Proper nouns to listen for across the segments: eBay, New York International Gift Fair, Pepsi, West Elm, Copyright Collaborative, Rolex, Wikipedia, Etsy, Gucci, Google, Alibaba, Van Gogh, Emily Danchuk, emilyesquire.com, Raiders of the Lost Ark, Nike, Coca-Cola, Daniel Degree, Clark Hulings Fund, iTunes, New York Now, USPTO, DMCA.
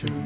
true.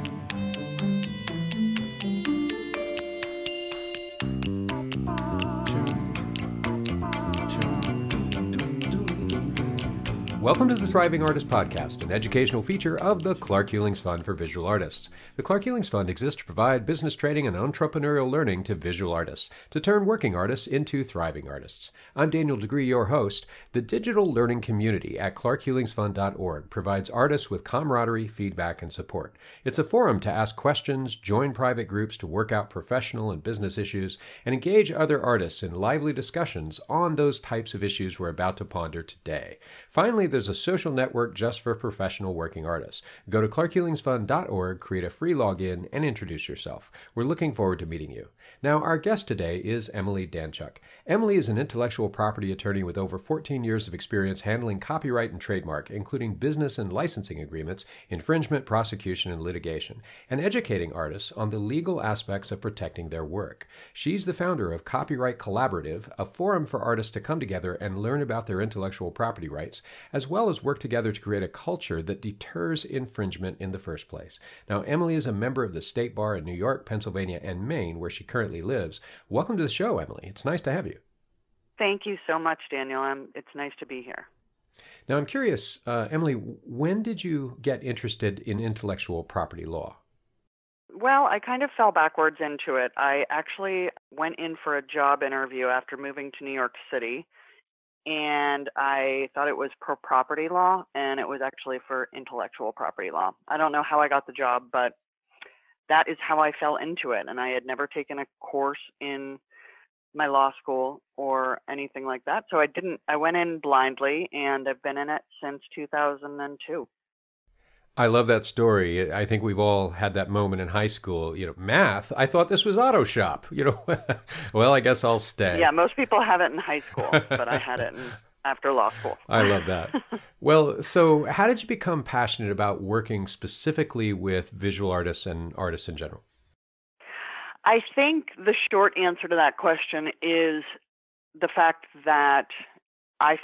Welcome to the Thriving Artist Podcast, an educational feature of the Clark Hulings Fund for Visual Artists. The Clark Hulings Fund exists to provide business training and entrepreneurial learning to visual artists, to turn working artists into thriving artists. I'm Daniel Degree, your host. The digital learning community at clarkhulingsfund.org provides artists with camaraderie, feedback, and support. It's a forum to ask questions, join private groups to work out professional and business issues, and engage other artists in lively discussions on those types of issues we're about to ponder today. Finally, there's a social network just for professional working artists. Go to clarkhulingsfund.org, create a free login, and introduce yourself. We're looking forward to meeting you. Now, our guest today is Emily Danchuk. Emily is an intellectual property attorney with over 14 years of experience handling copyright and trademark, including business and licensing agreements, infringement, prosecution, and litigation, and educating artists on the legal aspects of protecting their work. She's the founder of Copyright Collaborative, a forum for artists to come together and learn about their intellectual property rights, as well as work together to create a culture that deters infringement in the first place. Now, Emily is a member of the State Bar in New York, Pennsylvania, and Maine, where she currently lives. Welcome to the show, Emily. It's nice to have you. Thank you so much, Daniel. It's nice to be here. Now, I'm curious, Emily, when did you get interested in intellectual property law? Well, I kind of fell backwards into it. I actually went in for a job interview after moving to New York City, and I thought it was for property law, and it was actually for intellectual property law. I don't know how I got the job, but that is how I fell into it, and I had never taken a course in my law school or anything like that, so I went in blindly, and I've been in it since 2002. I love that story. I think we've all had that moment in high school. You know, math, I thought this was auto shop. You know, well, I guess I'll stay. Yeah, most people have it in high school, but I had it after law school. I love that. Well, so how did you become passionate about working specifically with visual artists and artists in general? I think the short answer to that question is the fact that I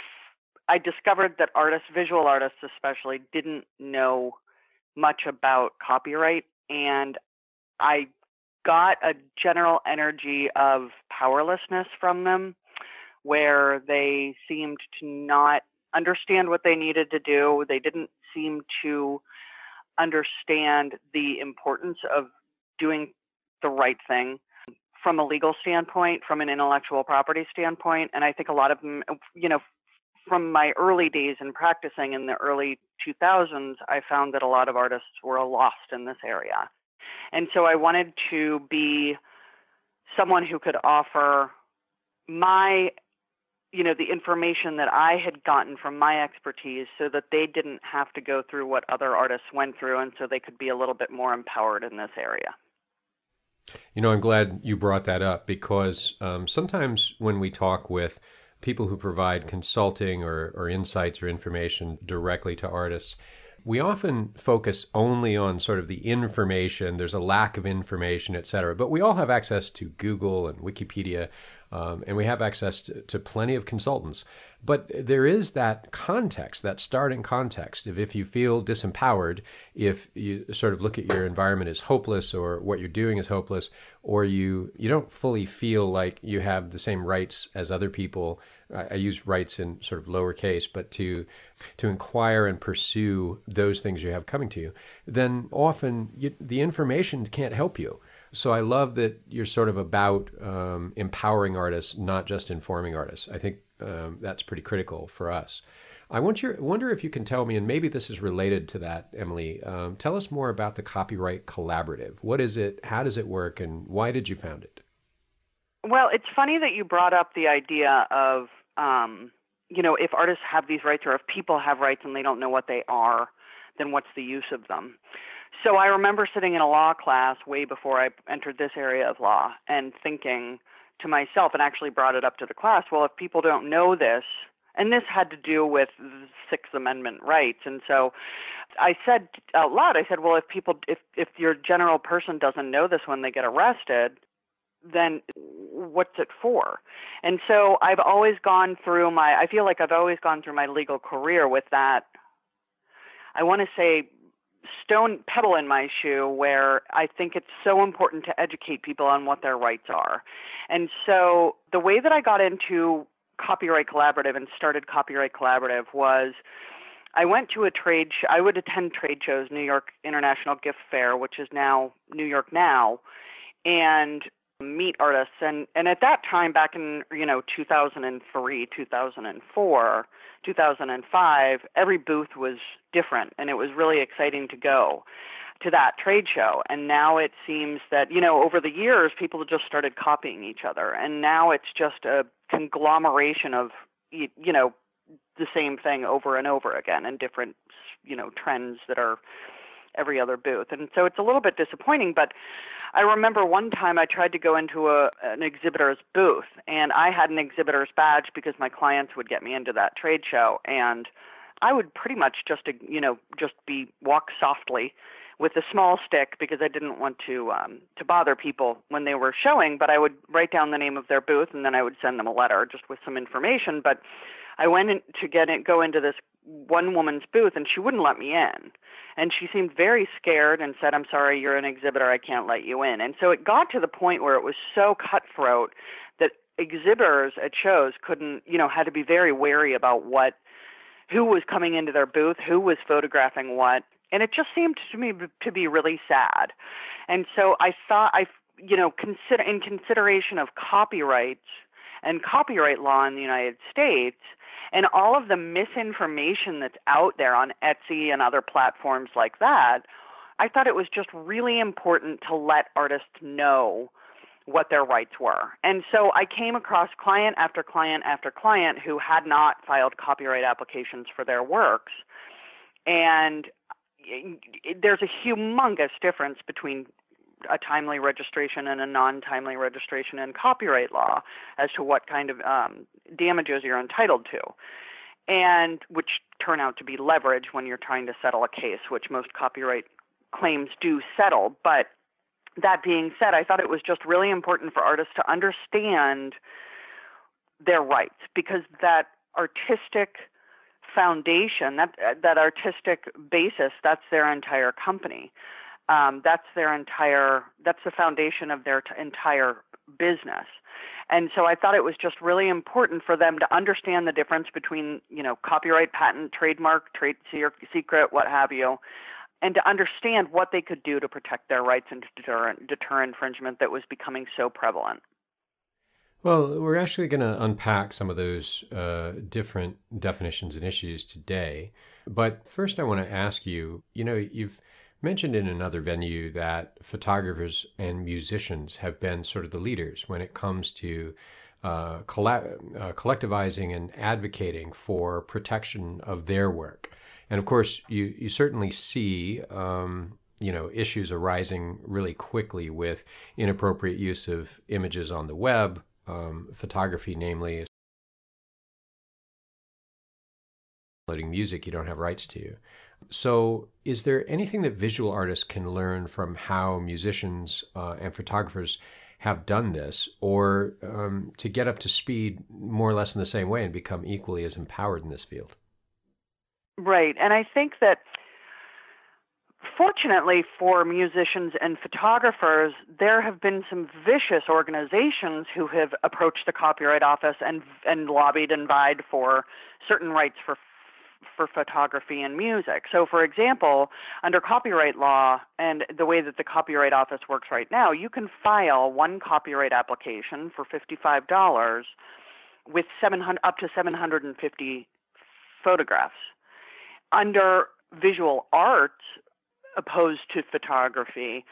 discovered that artists, visual artists especially, didn't know much about copyright, and I got a general energy of powerlessness from them, where they seemed to not understand what they needed to do. They didn't seem to understand the importance of doing the right thing from a legal standpoint, from an intellectual property standpoint. And I think a lot of them, you know, from my early days in practicing in the early 2000s, I found that a lot of artists were lost in this area. And so I wanted to be someone who could offer my, you know, the information that I had gotten from my expertise so that they didn't have to go through what other artists went through, and so they could be a little bit more empowered in this area. You know, I'm glad you brought that up, because sometimes when we talk with people who provide consulting or insights or information directly to artists, we often focus only on sort of the information. There's a lack of information, et cetera. But we all have access to Google and Wikipedia, and we have access to plenty of consultants. But there is that context, that starting context of if you feel disempowered, if you sort of look at your environment as hopeless, or what you're doing is hopeless, or you don't fully feel like you have the same rights as other people. I use rights in sort of lowercase, but to inquire and pursue those things you have coming to you, then often the information can't help you. So I love that you're sort of about empowering artists, not just informing artists. I think that's pretty critical for us. I wonder if you can tell me, and maybe this is related to that, Emily, tell us more about the Copyright Collaborative. What is it? How does it work? And why did you found it? Well, it's funny that you brought up the idea of, you know, if artists have these rights, or if people have rights and they don't know what they are, then what's the use of them? So I remember sitting in a law class way before I entered this area of law and thinking to myself, and actually brought it up to the class, well, if people don't know this, and this had to do with the Sixth Amendment rights. And so I said out loud, I said, well, if your general person doesn't know this when they get arrested, then what's it for? And so I've always gone through I feel like I've always gone through my legal career with that, I want to say, stone pedal in my shoe where I think it's so important to educate people on what their rights are. And so the way that I got into Copyright Collaborative and started Copyright Collaborative was I went to a trade show. I would attend trade shows, New York International Gift Fair, which is now New York Now, and meet artists. And at that time, back in, 2003, 2004, 2005, every booth was different, and it was really exciting to go to that trade show. And now it seems that, over the years, people just started copying each other. And now it's just a conglomeration of, the same thing over and over again, and different, trends that are every other booth. And so it's a little bit disappointing, but I remember one time I tried to go into an exhibitor's booth, and I had an exhibitor's badge because my clients would get me into that trade show, and I would pretty much just walk softly with a small stick because I didn't want to bother people when they were showing, but I would write down the name of their booth, and then I would send them a letter just with some information. But I went in to go into this one woman's booth, and she wouldn't let me in. And she seemed very scared and said, "I'm sorry, you're an exhibitor, I can't let you in." And so it got to the point where it was so cutthroat that exhibitors at shows couldn't, had to be very wary about who was coming into their booth, who was photographing what. And it just seemed to me to be really sad. And so I thought, in consideration of copyrights and copyright law in the United States, and all of the misinformation that's out there on Etsy and other platforms like that, I thought it was just really important to let artists know what their rights were. And so I came across client after client after client who had not filed copyright applications for their works. And there's a humongous difference between a timely registration and a non-timely registration in copyright law as to what kind of damages you're entitled to, and which turn out to be leverage when you're trying to settle a case, which most copyright claims do settle. But that being said, I thought it was just really important for artists to understand their rights, because that artistic foundation, that artistic basis, that's their entire company. That's the foundation of their entire business. And so I thought it was just really important for them to understand the difference between, copyright, patent, trademark, trade secret, what have you, and to understand what they could do to protect their rights and to deter infringement that was becoming so prevalent. Well, we're actually going to unpack some of those different definitions and issues today. But first I want to ask you, you've mentioned in another venue that photographers and musicians have been sort of the leaders when it comes to collectivizing and advocating for protection of their work. And of course, you certainly see, issues arising really quickly with inappropriate use of images on the web, photography, namely, including music you don't have rights to. So is there anything that visual artists can learn from how musicians and photographers have done this, or to get up to speed more or less in the same way and become equally as empowered in this field? Right. And I think that fortunately for musicians and photographers, there have been some vicious organizations who have approached the Copyright Office and lobbied and vied for certain rights for photography and music. So, for example, under copyright law and the way that the Copyright Office works right now, you can file one copyright application for $55 with up to 750 photographs. Under visual arts, opposed to photography,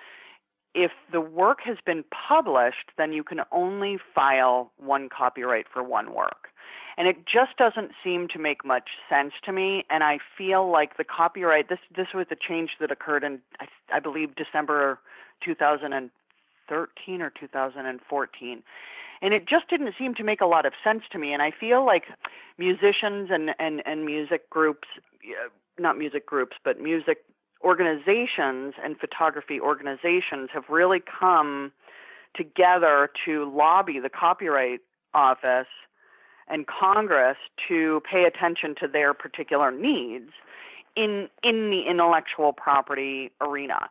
if the work has been published, then you can only file one copyright for one work. And it just doesn't seem to make much sense to me. And I feel like the copyright, this was a change that occurred in, I believe, December 2013 or 2014. And it just didn't seem to make a lot of sense to me. And I feel like musicians and music groups, not music groups, but music organizations and photography organizations have really come together to lobby the Copyright Office and Congress to pay attention to their particular needs in the intellectual property arena.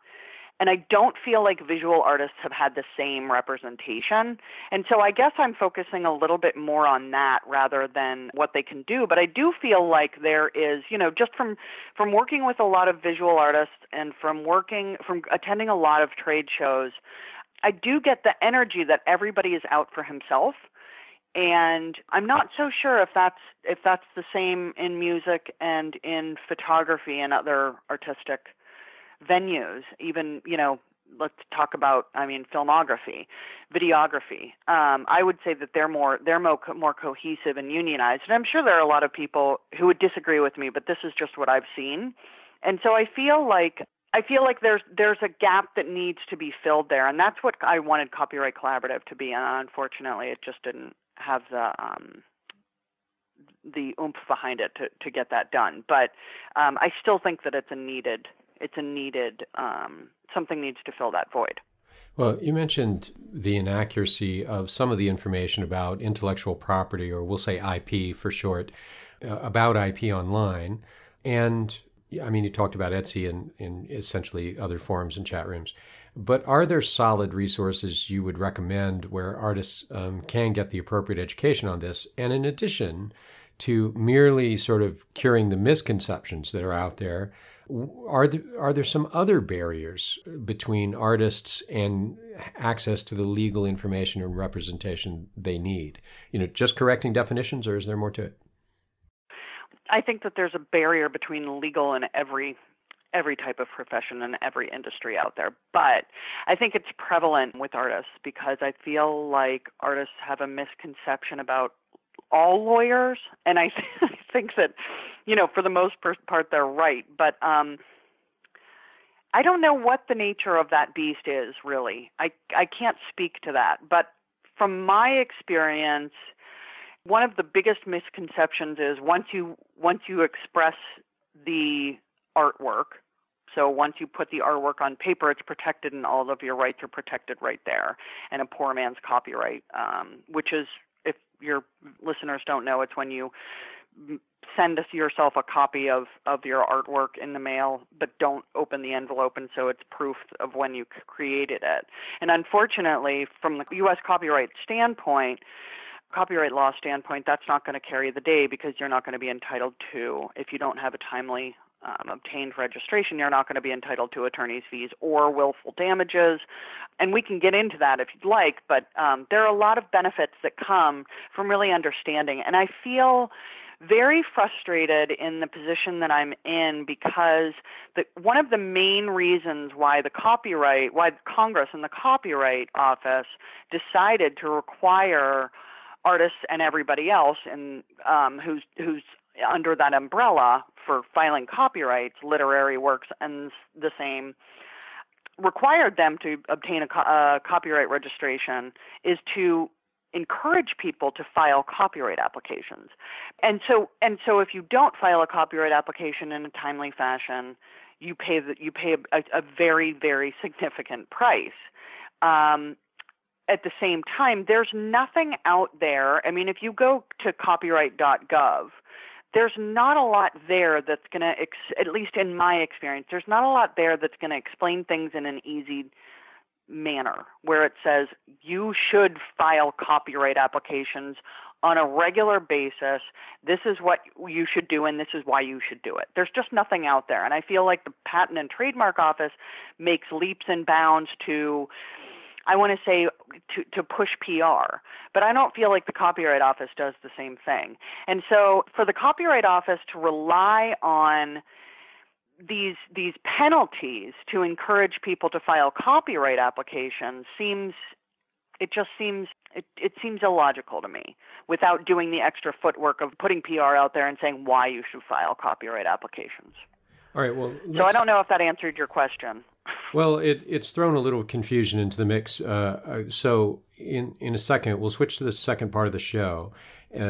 And I don't feel like visual artists have had the same representation. And so I guess I'm focusing a little bit more on that rather than what they can do. But I do feel like there is, you know, just from working with a lot of visual artists and from attending a lot of trade shows, I do get the energy that everybody is out for himself. And I'm not so sure if that's the same in music and in photography and other artistic venues, even, you know, let's talk about, I mean, filmography, videography. I would say that they're more cohesive and unionized. And I'm sure there are a lot of people who would disagree with me, but this is just what I've seen. And so I feel like there's a gap that needs to be filled there. And that's what I wanted Copyright Collaborative to be. And unfortunately, it just didn't have the oomph behind it to get that done. But I still think that it's a needed something needs to fill that void. Well, you mentioned the inaccuracy of some of the information about intellectual property, or we'll say IP for short, about IP online. And I mean, you talked about Etsy and essentially other forums and chat rooms, but are there solid resources you would recommend where artists can get the appropriate education on this? And in addition to merely sort of curing the misconceptions that are out there, are there some other barriers between artists and access to the legal information and representation they need? You know, just correcting definitions, or is there more to it? I think that there's a barrier between legal and every type of profession and every industry out there. But I think it's prevalent with artists because I feel like artists have a misconception about all lawyers, and I think that, you know, for the most part they're right, but I don't know what the nature of that beast is, really. I can't speak to that, but from my experience, one of the biggest misconceptions is once you express the artwork, so once you put the artwork on paper, it's protected and all of your rights are protected right there, and a poor man's copyright, which is, if your listeners don't know, it's when you send yourself a copy of your artwork in the mail, but don't open the envelope, and so it's proof of when you created it. And unfortunately, from the U.S. copyright law standpoint, that's not going to carry the day, because you're not going to be entitled to, if you don't have a timely obtained registration, you're not going to be entitled to attorney's fees or willful damages. And we can get into that if you'd like, but there are a lot of benefits that come from really understanding. And I feel very frustrated in the position that I'm in, because one of the main reasons why Congress and the Copyright Office decided to require artists and everybody else and who's under that umbrella for filing copyrights, literary works, and the same, required them to obtain a copyright registration, is to encourage people to file copyright applications. And so if you don't file a copyright application in a timely fashion, you pay a very, very significant price. At the same time, there's nothing out there. I mean, if you go to copyright.gov, there's not a lot there that's going to, at least in my experience, there's not a lot there that's going to explain things in an easy manner, where it says you should file copyright applications on a regular basis. This is what you should do, and this is why you should do it. There's just nothing out there. And I feel like the Patent and Trademark Office makes leaps and bounds to push PR, but I don't feel like the Copyright Office does the same thing. And so for the Copyright Office to rely on these penalties to encourage people to file copyright applications seems illogical to me, without doing the extra footwork of putting PR out there and saying why you should file copyright applications. All right, well, so I don't know if that answered your question. Well, it's thrown a little confusion into the mix. So in a second, we'll switch to the second part of the show,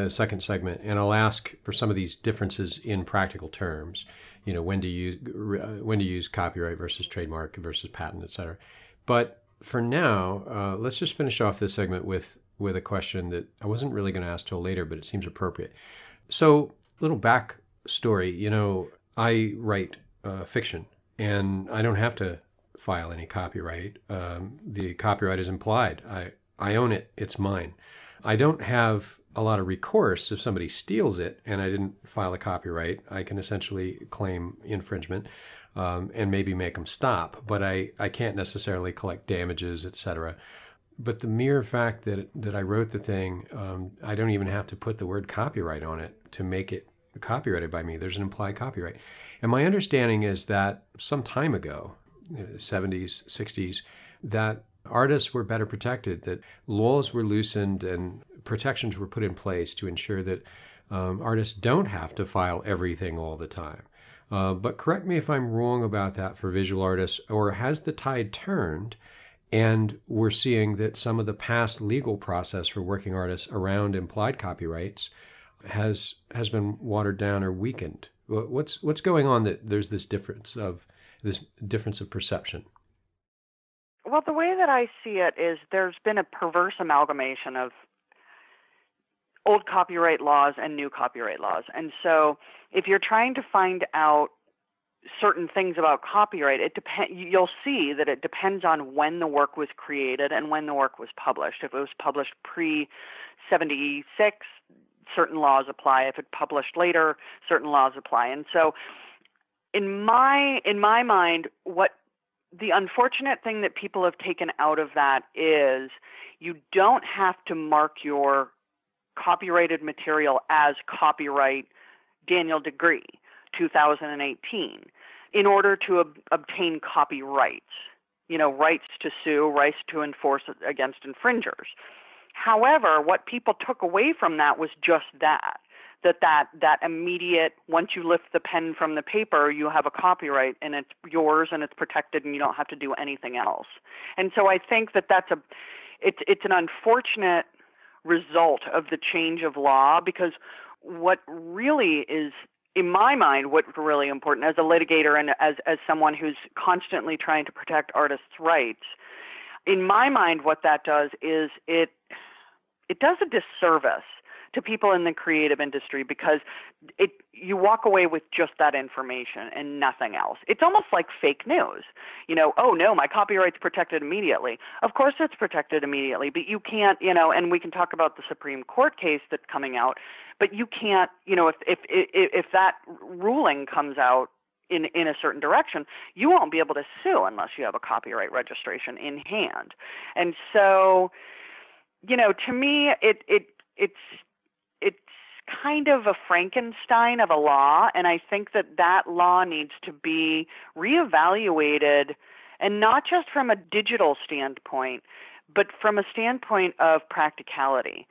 second segment, and I'll ask for some of these differences in practical terms. You know, when to use copyright versus trademark versus patent, et cetera. But for now, let's just finish off this segment with a question that I wasn't really going to ask till later, but it seems appropriate. So, little back story. You know, I write fiction, and I don't have to file any copyright. The copyright is implied. I own it. It's mine. I don't have a lot of recourse if somebody steals it and I didn't file a copyright. I can essentially claim infringement and maybe make them stop, but I can't necessarily collect damages, etc. But the mere fact that I wrote the thing, I don't even have to put the word copyright on it to make it copyrighted by me. There's an implied copyright. And my understanding is that some time ago, 70s, 60s, that artists were better protected, that laws were loosened and protections were put in place to ensure that artists don't have to file everything all the time. But correct me if I'm wrong about that for visual artists, or has the tide turned and we're seeing that some of the past legal process for working artists around implied copyrights has been watered down or weakened? What's going on that there's this difference of perception? Well, the way that I see it is there's been a perverse amalgamation of old copyright laws and new copyright laws. And so if you're trying to find out certain things about copyright, you'll see that it depends on when the work was created and when the work was published. If it was published pre-'76, certain laws apply. If it published later, certain laws apply. And so in my mind, what the unfortunate thing that people have taken out of that is you don't have to mark your copyrighted material as copyright Daniel Degree 2018 in order to obtain copyrights, rights to sue, rights to enforce against infringers. However, what people took away from that was just that immediate, once you lift the pen from the paper, you have a copyright and it's yours and it's protected and you don't have to do anything else. And so I think that it's an unfortunate result of the change of law, because what really is, in my mind, what's really important as a litigator and as someone who's constantly trying to protect artists' rights, in my mind, what that does is it does a disservice to people in the creative industry, because you walk away with just that information and nothing else. It's almost like fake news. Oh no, my copyright's protected immediately. Of course it's protected immediately, but you can't, and we can talk about the Supreme Court case that's coming out, but you can't, if that ruling comes out in a certain direction, you won't be able to sue unless you have a copyright registration in hand. And so, to me, it's kind of a Frankenstein of a law, and I think that law needs to be reevaluated, and not just from a digital standpoint, but from a standpoint of practicality,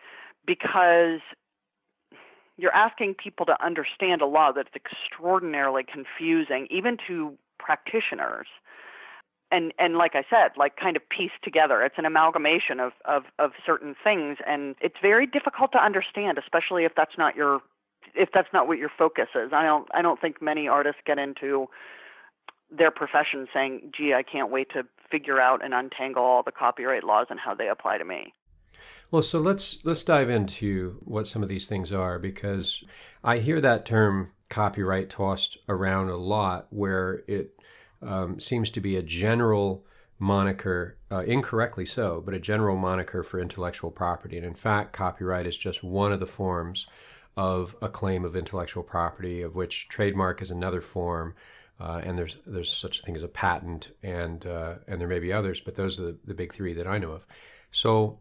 because you're asking people to understand a law that's extraordinarily confusing, even to practitioners. And like I said, kind of pieced together. It's an amalgamation of certain things, and it's very difficult to understand, especially if that's not what your focus is. I don't think many artists get into their profession saying, "Gee, I can't wait to figure out and untangle all the copyright laws and how they apply to me." Well, so let's dive into what some of these things are, because I hear that term copyright tossed around a lot, where it seems to be a general moniker, incorrectly so, but a general moniker for intellectual property. And in fact, copyright is just one of the forms of a claim of intellectual property, of which trademark is another form. And there's such a thing as a patent, and there may be others, but those are the big three that I know of. So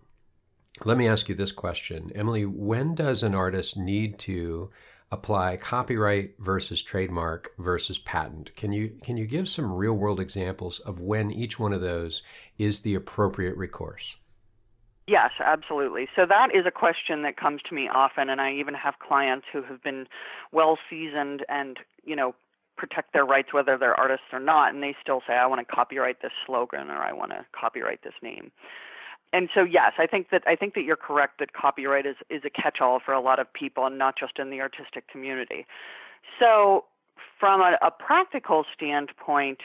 let me ask you this question, Emily. When does an artist need to apply copyright versus trademark versus patent? Can you give some real-world examples of when each one of those is the appropriate recourse? Yes, absolutely. So that is a question that comes to me often, and I even have clients who have been well-seasoned and, protect their rights whether they're artists or not, and they still say, I want to copyright this slogan, or I want to copyright this name. And so, yes, I think that you're correct that copyright is a catch-all for a lot of people, and not just in the artistic community. So from a practical standpoint,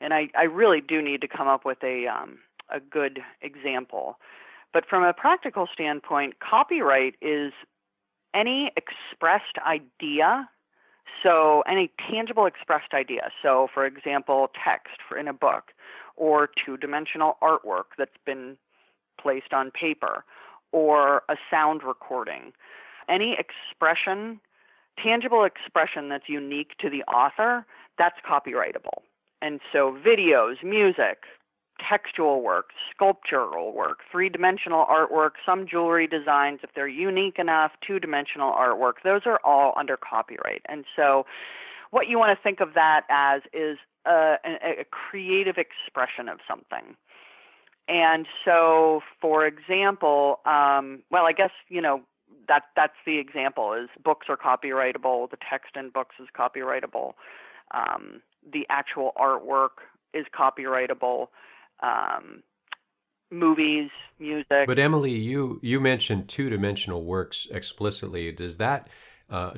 and I really do need to come up with a good example, but from a practical standpoint, copyright is any expressed idea, So any tangible expressed idea, so for example, text in a book or two-dimensional artwork that's been placed on paper or a sound recording, any expression, tangible expression that's unique to the author, that's copyrightable. And so videos, music, textual work, sculptural work, three-dimensional artwork, some jewelry designs, if they're unique enough, two-dimensional artwork, those are all under copyright. And so what you want to think of that as is a creative expression of something. And so, for example, well, I guess, you know, that's the example is books are copyrightable. The text in books is copyrightable. The actual artwork is copyrightable. Movies, music. But Emily, you mentioned two-dimensional works explicitly. Does that,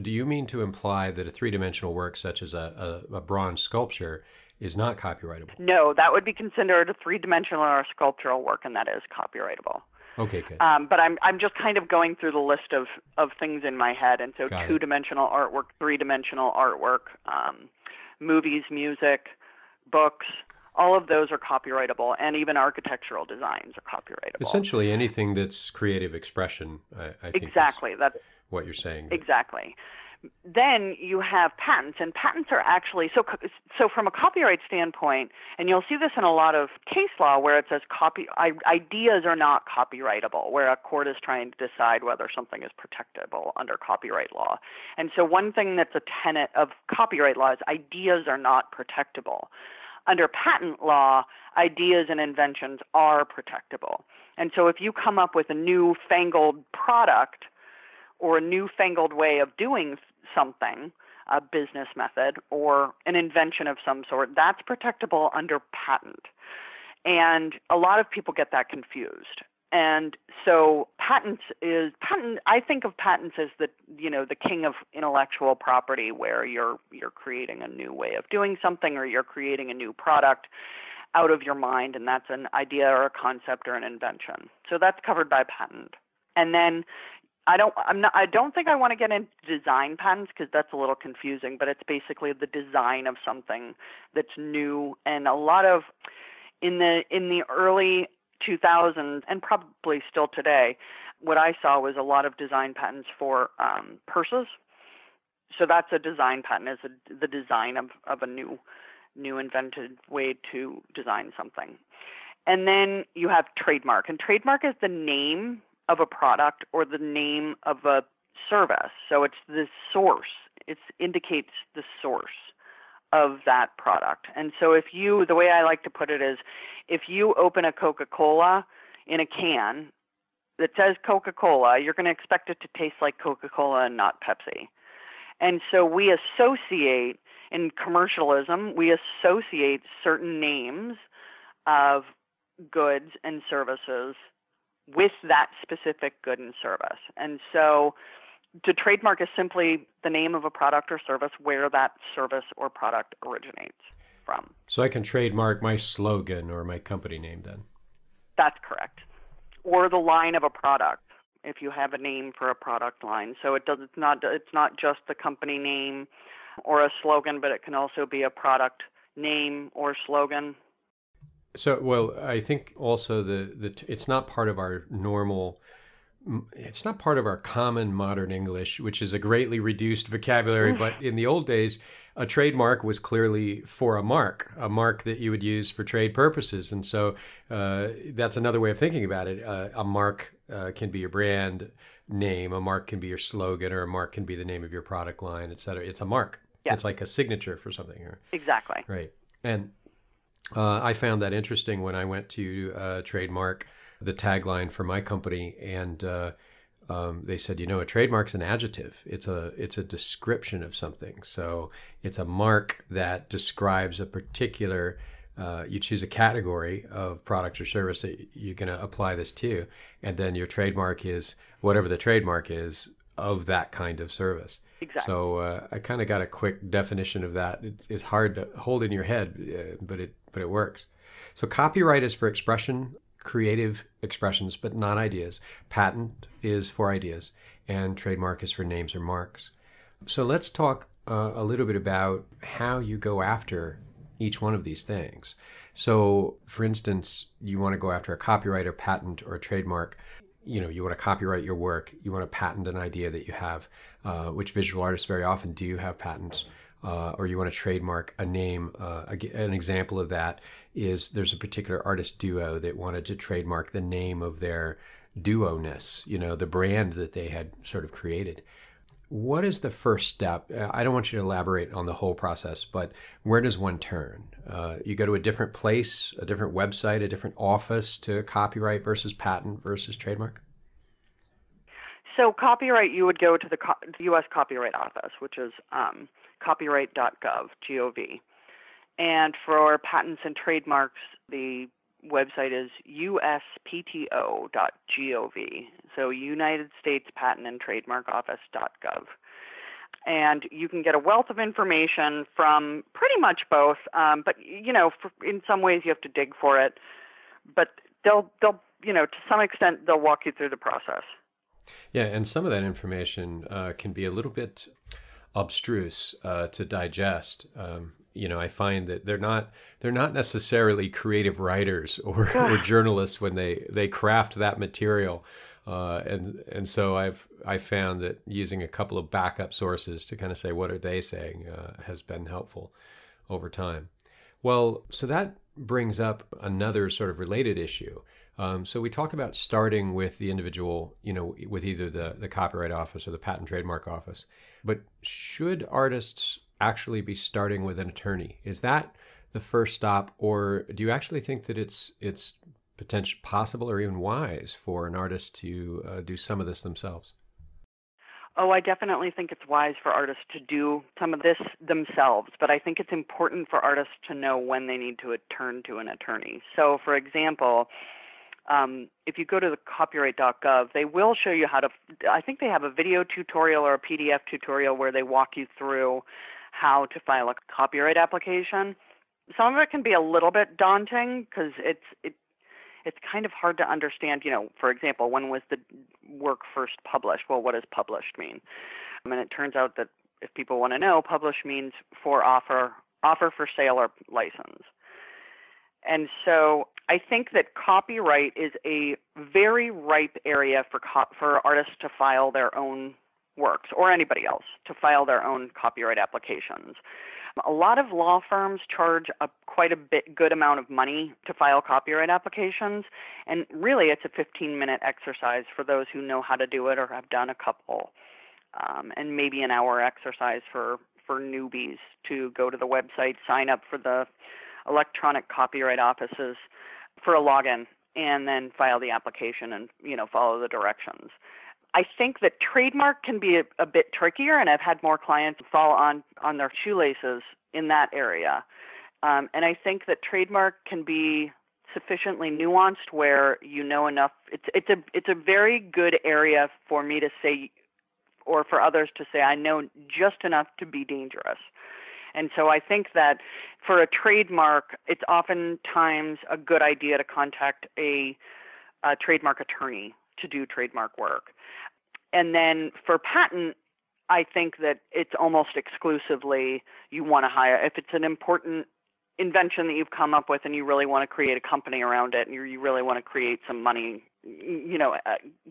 do you mean to imply that a three-dimensional work such as a bronze sculpture is not copyrightable? No, that would be considered a three-dimensional or sculptural work, and that is copyrightable. Okay, good. But I'm just kind of going through the list of things in my head, and so two-dimensional artwork, three-dimensional artwork, movies, music, books. All of those are copyrightable, and even architectural designs are copyrightable. Essentially anything that's creative expression, I think exactly. That's what you're saying. Exactly. Then you have patents, and patents are actually, so from a copyright standpoint, and you'll see this in a lot of case law where it says ideas are not copyrightable, where a court is trying to decide whether something is protectable under copyright law. And so one thing that's a tenet of copyright law is ideas are not protectable. Under patent law, ideas and inventions are protectable. And so if you come up with a newfangled product or a newfangled way of doing something, a business method or an invention of some sort, that's protectable under patent. And a lot of people get that confused. And so I think of patents as the, you know, the king of intellectual property, where you're creating a new way of doing something, or you're creating a new product out of your mind, and that's an idea or a concept or an invention. So that's covered by patent. And then I don't think I want to get into design patents because that's a little confusing, but it's basically the design of something that's new. And a lot of in the early 2000s and probably still today, what I saw was a lot of design patents for purses. So that's a design patent, is the design of a new invented way to design something. And then you have trademark, and trademark is the name of a product or the name of a service. So it's the source. It indicates the source of that product. And so if you, the way I like to put it is, if you open a Coca-Cola in a can that says Coca-Cola, you're going to expect it to taste like Coca-Cola and not Pepsi. And so we associate, in commercialism, we associate certain names of goods and services with that specific good and service. And so to trademark is simply the name of a product or service where that service or product originates from. So I can trademark my slogan or my company name then? That's correct. Or the line of a product, if you have a name for a product line. So it's not just the company name or a slogan, but it can also be a product name or slogan. So, well, I think also it's not part of our normal... It's not part of our common modern English, which is a greatly reduced vocabulary, but in the old days, a trademark was clearly for a mark that you would use for trade purposes. And so that's another way of thinking about it. A mark can be your brand name, a mark can be your slogan, or a mark can be the name of your product line, et cetera. It's a mark. Yeah. It's like a signature for something. Exactly. Right. And I found that interesting when I went to trademark the tagline for my company, and they said, you know, a trademark's an adjective. It's a description of something. So it's a mark that describes a particular, you choose a category of product or service that you're going to apply this to, and then your trademark is whatever the trademark is of that kind of service. Exactly. So I kind of got a quick definition of that. It's hard to hold in your head, but it works. So copyright is for expression, creative expressions, but not ideas. Patent is for ideas, and trademark is for names or marks. So let's talk a little bit about how you go after each one of these things. So, for instance, you want to go after a copyright or patent or a trademark. You know, you want to copyright your work. You want to patent an idea that you have, which visual artists very often do have patents. Or you want to trademark a name. An example of that is there's a particular artist duo that wanted to trademark the name of their duo-ness, you know, the brand that they had sort of created. What is the first step? I don't want you to elaborate on the whole process, but where does one turn? You go to a different place, a different website, a different office to copyright versus patent versus trademark? So copyright, you would go to the U.S. Copyright Office, which is copyright.gov, G-O-V. And for patents and trademarks, the website is uspto.gov, so United States Patent and Trademark Office.gov. And you can get a wealth of information from pretty much both, but, you know, in some ways you have to dig for it. But they'll, you know, to some extent, they'll walk you through the process. Yeah, and some of that information can be a little bit obstruse to digest. You know, I find that they're not necessarily creative writers or journalists when they craft that material, and so I found that using a couple of backup sources to kind of say what are they saying has been helpful over time. Well, so that brings up another sort of related issue. So we talk about starting with the individual, you know, with either the Copyright Office or the Patent Trademark Office, but should artists actually be starting with an attorney? Is that the first stop, or do you actually think that it's potentially possible or even wise for an artist to do some of this themselves? Oh, I definitely think it's wise for artists to do some of this themselves, but I think it's important for artists to know when they need to turn to an attorney. So, for example, if you go to the copyright.gov, they will show you how to, I think they have a video tutorial or a PDF tutorial where they walk you through how to file a copyright application. Some of it can be a little bit daunting because it's kind of hard to understand, you know, for example, when was the work first published? Well, what does published mean? And it turns out that if people want to know, published means for offer for sale or license. And so I think that copyright is a very ripe area for artists to file their own works, or anybody else to file their own copyright applications. A lot of law firms charge quite a good amount of money to file copyright applications, and really it's a 15-minute exercise for those who know how to do it or have done a couple, and maybe an hour exercise for newbies to go to the website, sign up for the electronic copyright offices for a login, and then file the application and, you know, follow the directions. I think that trademark can be a bit trickier, and I've had more clients fall on their shoelaces in that area. And I think that trademark can be sufficiently nuanced where you know enough. It's a very good area for me to say, or for others to say, I know just enough to be dangerous. And so I think that for a trademark, it's oftentimes a good idea to contact a trademark attorney to do trademark work. And then for patent, I think that it's almost exclusively you want to hire. If it's an important invention that you've come up with and you really want to create a company around it and you really want to create some money, you know,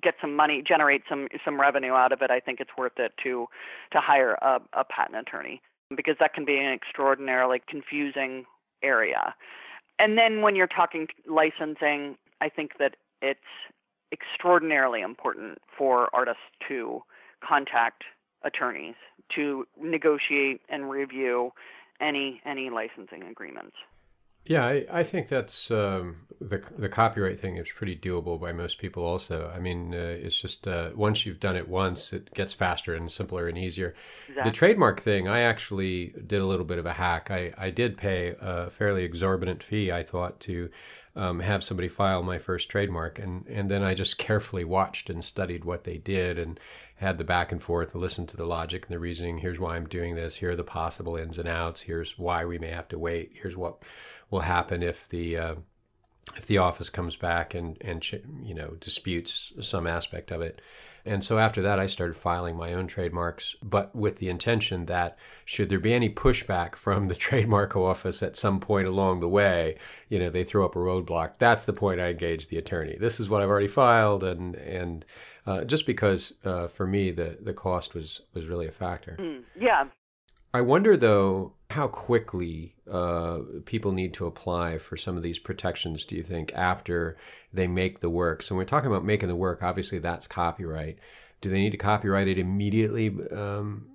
get some money, generate some revenue out of it, I think it's worth it to hire a patent attorney, because that can be an extraordinarily confusing area. And then when you're talking licensing, I think that it's extraordinarily important for artists to contact attorneys to negotiate and review any licensing agreements. Yeah, I think that's the copyright thing is pretty doable by most people also. I mean, it's just once you've done it once, it gets faster and simpler and easier. Exactly. The trademark thing, I actually did a little bit of a hack. I did pay a fairly exorbitant fee, I thought, to have somebody file my first trademark. And then I just carefully watched and studied what they did and had the back and forth, listened to the logic and the reasoning. Here's why I'm doing this. Here are the possible ins and outs. Here's why we may have to wait. Here's what will happen if the if the office comes back and you know, disputes some aspect of it. And so after that, I started filing my own trademarks, but with the intention that should there be any pushback from the trademark office at some point along the way, you know, they throw up a roadblock. That's the point I engage the attorney. This is what I've already filed, and just because for me the cost was really a factor. Yeah. I wonder though how quickly people need to apply for some of these protections, do you think, after they make the work? So when we're talking about making the work, obviously that's copyright. Do they need to copyright it immediately? You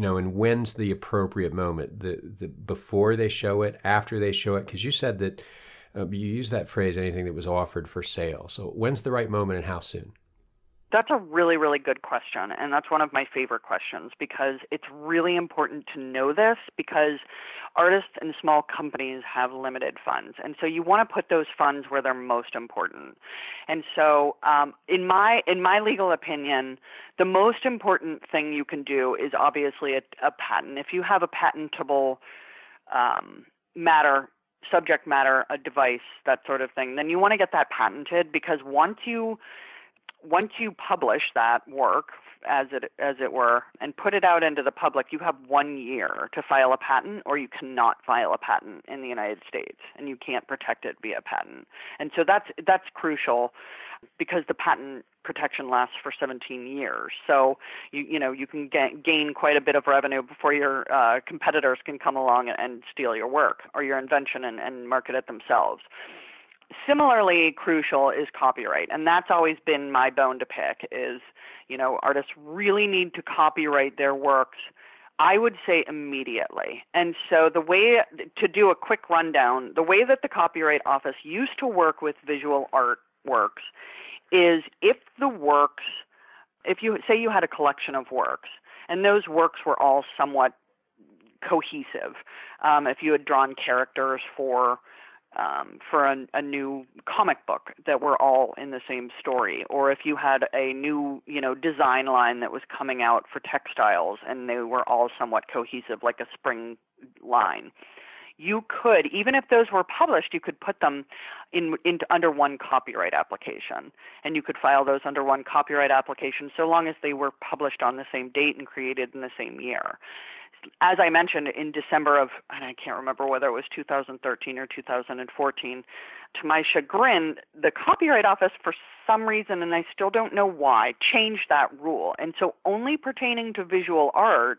know, and when's the appropriate moment? The before they show it, after they show it? Because you said that you used that phrase, anything that was offered for sale. So when's the right moment and how soon? That's a really, really good question, and that's one of my favorite questions because it's really important to know this because artists and small companies have limited funds, and so you want to put those funds where they're most important. And so in my legal opinion, the most important thing you can do is obviously a patent. If you have a patentable subject matter, a device, that sort of thing, then you want to get that patented because once you publish that work, as it were, and put it out into the public, you have 1 year to file a patent, or you cannot file a patent in the United States, and you can't protect it via patent. And so that's crucial because the patent protection lasts for 17 years. So you can gain quite a bit of revenue before your competitors can come along and steal your work or your invention and market it themselves. Similarly crucial is copyright, and that's always been my bone to pick is, you know, artists really need to copyright their works, I would say immediately. And so the way to do a quick rundown, the way that the Copyright Office used to work with visual art works is if you say you had a collection of works and those works were all somewhat cohesive, if you had drawn characters for a new comic book that were all in the same story, or if you had a new, you know, design line that was coming out for textiles and they were all somewhat cohesive, like a spring line, you could, even if those were published, you could put them in under one copyright application, and you could file those under one copyright application so long as they were published on the same date and created in the same year. As I mentioned, in December of, and I can't remember whether it was 2013 or 2014, to my chagrin, the Copyright Office, for some reason, and I still don't know why, changed that rule. And so only pertaining to visual art,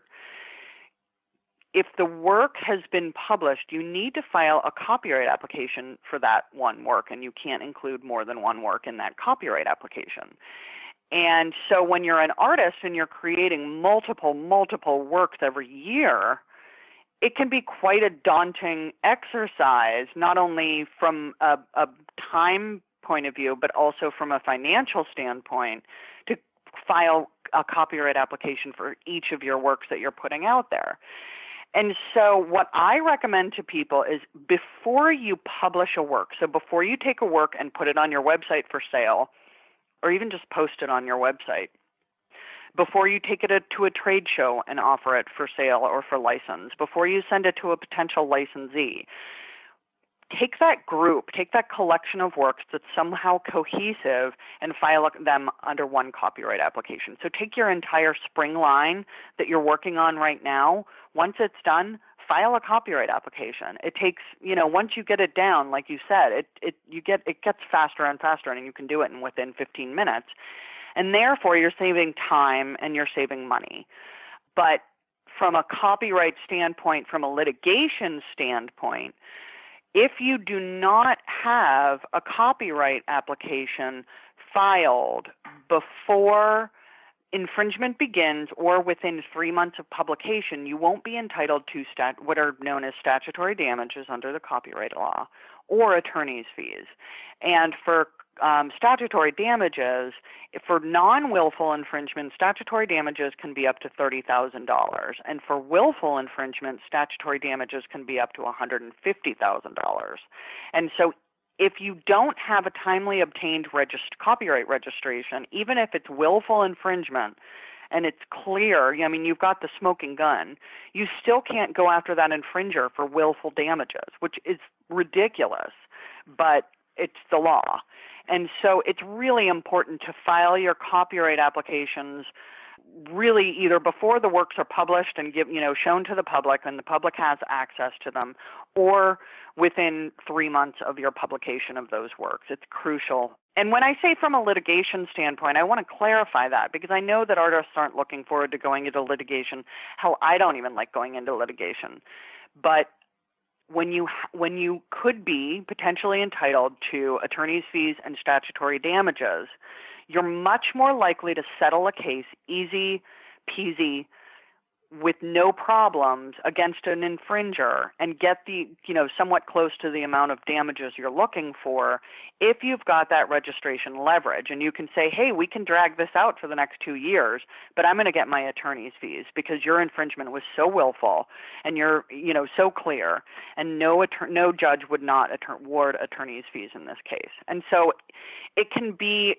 if the work has been published, you need to file a copyright application for that one work, and you can't include more than one work in that copyright application. And so when you're an artist and you're creating multiple works every year, it can be quite a daunting exercise, not only from a time point of view, but also from a financial standpoint, to file a copyright application for each of your works that you're putting out there. And so what I recommend to people is before you publish a work, so before you take a work and put it on your website for sale, or even just post it on your website, before you take it to a trade show and offer it for sale or for license, before you send it to a potential licensee, take that collection of works that's somehow cohesive and file them under one copyright application. So take your entire spring line that you're working on right now. Once it's done, file a copyright application. It takes, you know, once you get it down, like you said, it gets faster and faster, and you can do it in within 15 minutes. And therefore, you're saving time and you're saving money. But from a copyright standpoint, from a litigation standpoint, if you do not have a copyright application filed before infringement begins or within 3 months of publication, you won't be entitled to what are known as statutory damages under the copyright law or attorney's fees. And for statutory damages, for non-willful infringement, statutory damages can be up to $30,000. And for willful infringement, statutory damages can be up to $150,000. And so if you don't have a timely obtained copyright registration, even if it's willful infringement and it's clear, I mean, you've got the smoking gun, you still can't go after that infringer for willful damages, which is ridiculous. But it's the law. And so it's really important to file your copyright applications really either before the works are published and shown to the public and the public has access to them, or within 3 months of your publication of those works. It's crucial. And when I say from a litigation standpoint, I want to clarify that, because I know that artists aren't looking forward to going into litigation. Hell, I don't even like going into litigation. But when you could be potentially entitled to attorney's fees and statutory damages, you're much more likely to settle a case easy peasy with no problems against an infringer and get the, somewhat close to the amount of damages you're looking for if you've got that registration leverage. And you can say, hey, we can drag this out for the next 2 years, but I'm going to get my attorney's fees because your infringement was so willful and you're, so clear, and no judge would not award attorney's fees in this case. And so it can be,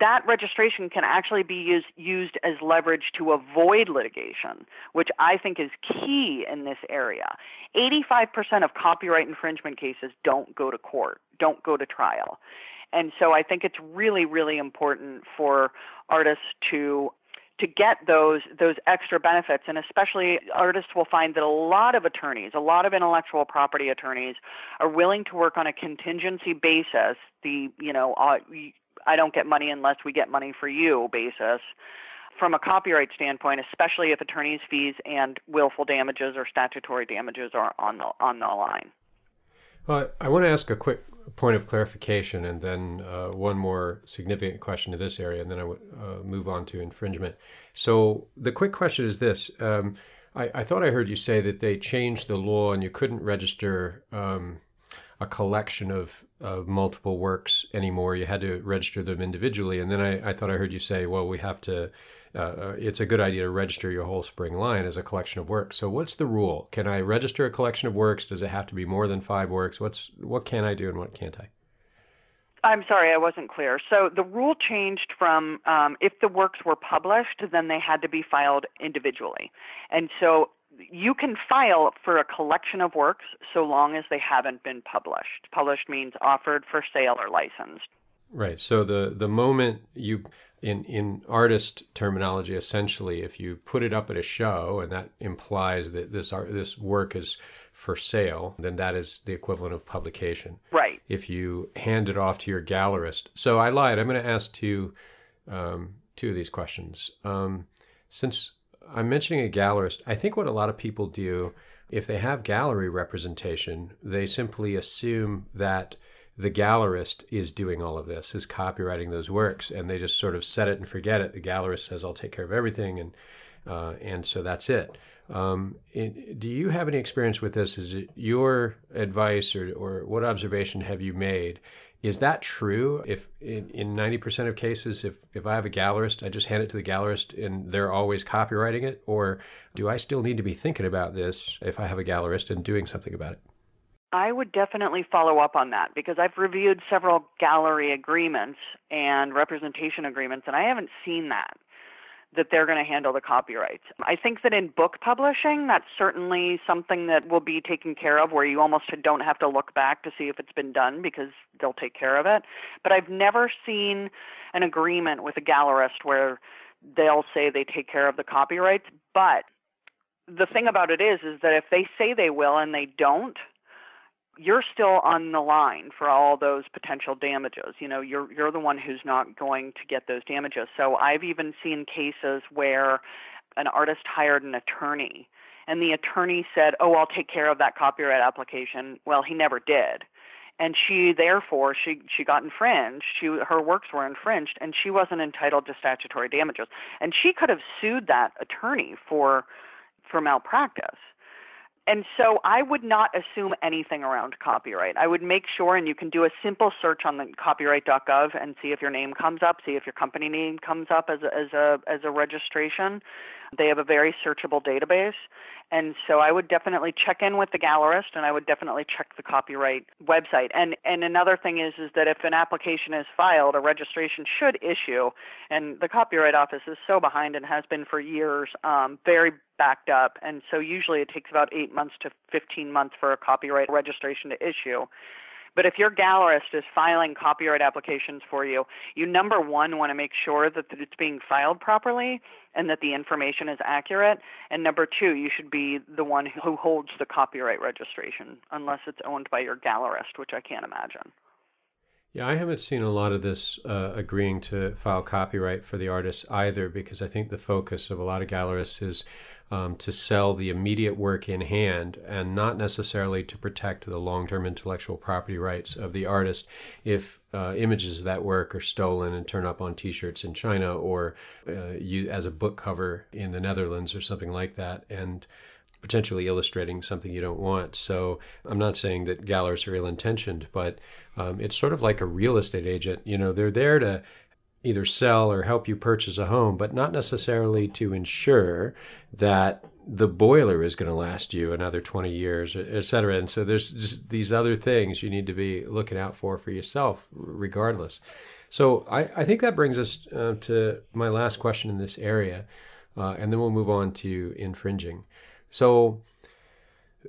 that registration can actually be used as leverage to avoid litigation, which I think is key in this area. 85% of copyright infringement cases don't go to court, don't go to trial. And so I think it's really, really important for artists to get those extra benefits. And especially artists will find that a lot of intellectual property attorneys are willing to work on a contingency basis, I don't get money unless we get money for you basis, from a copyright standpoint, especially if attorney's fees and willful damages or statutory damages are on the line. I want to ask a quick point of clarification and then one more significant question to this area, and then I would move on to infringement. So the quick question is this. I thought I heard you say that they changed the law and you couldn't register a collection of multiple works anymore. You had to register them individually. And then I thought I heard you say, well, we have to, it's a good idea to register your whole spring line as a collection of works. So what's the rule? Can I register a collection of works? Does it have to be more than 5 works? What can I do and what can't I? I'm sorry, I wasn't clear. So the rule changed from if the works were published, then they had to be filed individually. And so you can file for a collection of works so long as they haven't been published. Published means offered for sale or licensed. Right. So the moment you, in artist terminology, essentially, if you put it up at a show and that implies that this work is for sale, then that is the equivalent of publication. Right. If you hand it off to your gallerist. So I lied. I'm going to ask two of these questions. Since I'm mentioning a gallerist, I think what a lot of people do, if they have gallery representation, they simply assume that the gallerist is doing all of this, is copywriting those works, and they just sort of set it and forget it. The gallerist says, I'll take care of everything, and so that's it. Do you have any experience with this? Is it your advice, or what observation have you made? Is that true? If in 90% of cases, if I have a gallerist, I just hand it to the gallerist and they're always copywriting it? Or do I still need to be thinking about this if I have a gallerist and doing something about it? I would definitely follow up on that, because I've reviewed several gallery agreements and representation agreements, and I haven't seen that they're going to handle the copyrights. I think that in book publishing, that's certainly something that will be taken care of, where you almost don't have to look back to see if it's been done because they'll take care of it. But I've never seen an agreement with a gallerist where they'll say they take care of the copyrights. But the thing about it is that if they say they will and they don't, you're still on the line for all those potential damages. You're the one who's not going to get those damages. So I've even seen cases where an artist hired an attorney and the attorney said, oh, I'll take care of that copyright application. Well, he never did. And she got infringed. Her works were infringed and she wasn't entitled to statutory damages. And she could have sued that attorney for malpractice. And so I would not assume anything around copyright. I would make sure, and you can do a simple search on the copyright.gov and see if your name comes up, see if your company name comes up as a registration. They have a very searchable database. And so I would definitely check in with the gallerist, and I would definitely check the copyright website. And another thing is that if an application is filed, a registration should issue. And the Copyright Office is so behind and has been for years, very backed up. And so usually it takes about 8 months to 15 months for a copyright registration to issue. But if your gallerist is filing copyright applications for you, you number one want to make sure that it's being filed properly and that the information is accurate. And number two, you should be the one who holds the copyright registration, unless it's owned by your gallerist, which I can't imagine. Yeah, I haven't seen a lot of this agreeing to file copyright for the artists either, because I think the focus of a lot of gallerists is to sell the immediate work in hand and not necessarily to protect the long-term intellectual property rights of the artist if images of that work are stolen and turn up on T-shirts in China or as a book cover in the Netherlands or something like that, and potentially illustrating something you don't want. So I'm not saying that gallerists are ill-intentioned, but it's sort of like a real estate agent. You know, they're there to either sell or help you purchase a home, but not necessarily to ensure that the boiler is going to last you another 20 years, et cetera. And so there's just these other things you need to be looking out for yourself, regardless. So I think that brings us to my last question in this area, and then we'll move on to infringing. So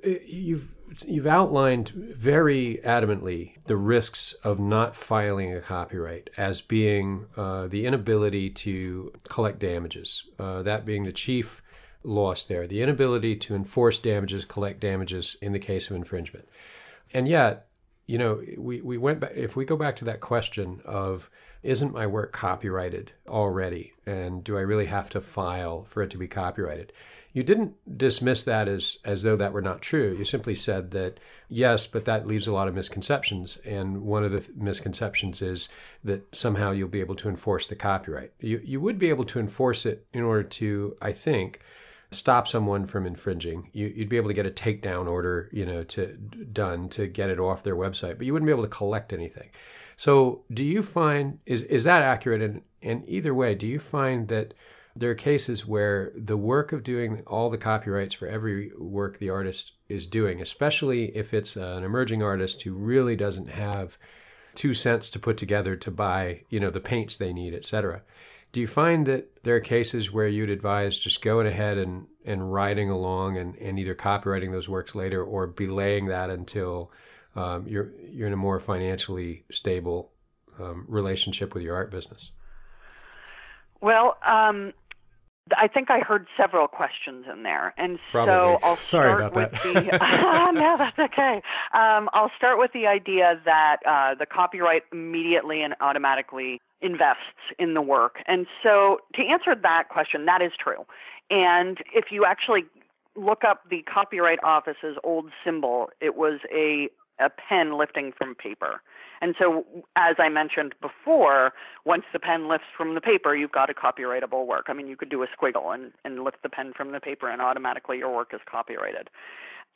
you've outlined very adamantly the risks of not filing a copyright as being the inability to collect damages, that being the chief loss there, the inability to enforce damages, collect damages in the case of infringement. And yet, you know, we went back, if we go back to that question of, isn't my work copyrighted already? And do I really have to file for it to be copyrighted? You didn't dismiss that as though that were not true. You simply said that, yes, but that leaves a lot of misconceptions. And one of the misconceptions is that somehow you'll be able to enforce the copyright. You would be able to enforce it in order to, I think, stop someone from infringing. You'd be able to get a takedown order, you know, to get it off their website, but you wouldn't be able to collect anything. So do you find, is that accurate? And either way, do you find that there are cases where the work of doing all the copyrights for every work the artist is doing, especially if it's an emerging artist who really doesn't have 2 cents to put together to buy, you know, the paints they need, et cetera. Do you find that there are cases where you'd advise just going ahead and riding along and either copyrighting those works later or belaying that until you're in a more financially stable relationship with your art business? Well, I think I heard several questions in there, and probably. So I'll start with that. No, that's okay. I'll start with the idea that the copyright immediately and automatically invests in the work. And so to answer that question, that is true. And if you actually look up the Copyright Office's old symbol, it was a pen lifting from paper. And so, as I mentioned before, once the pen lifts from the paper, you've got a copyrightable work. I mean, you could do a squiggle and lift the pen from the paper and automatically your work is copyrighted.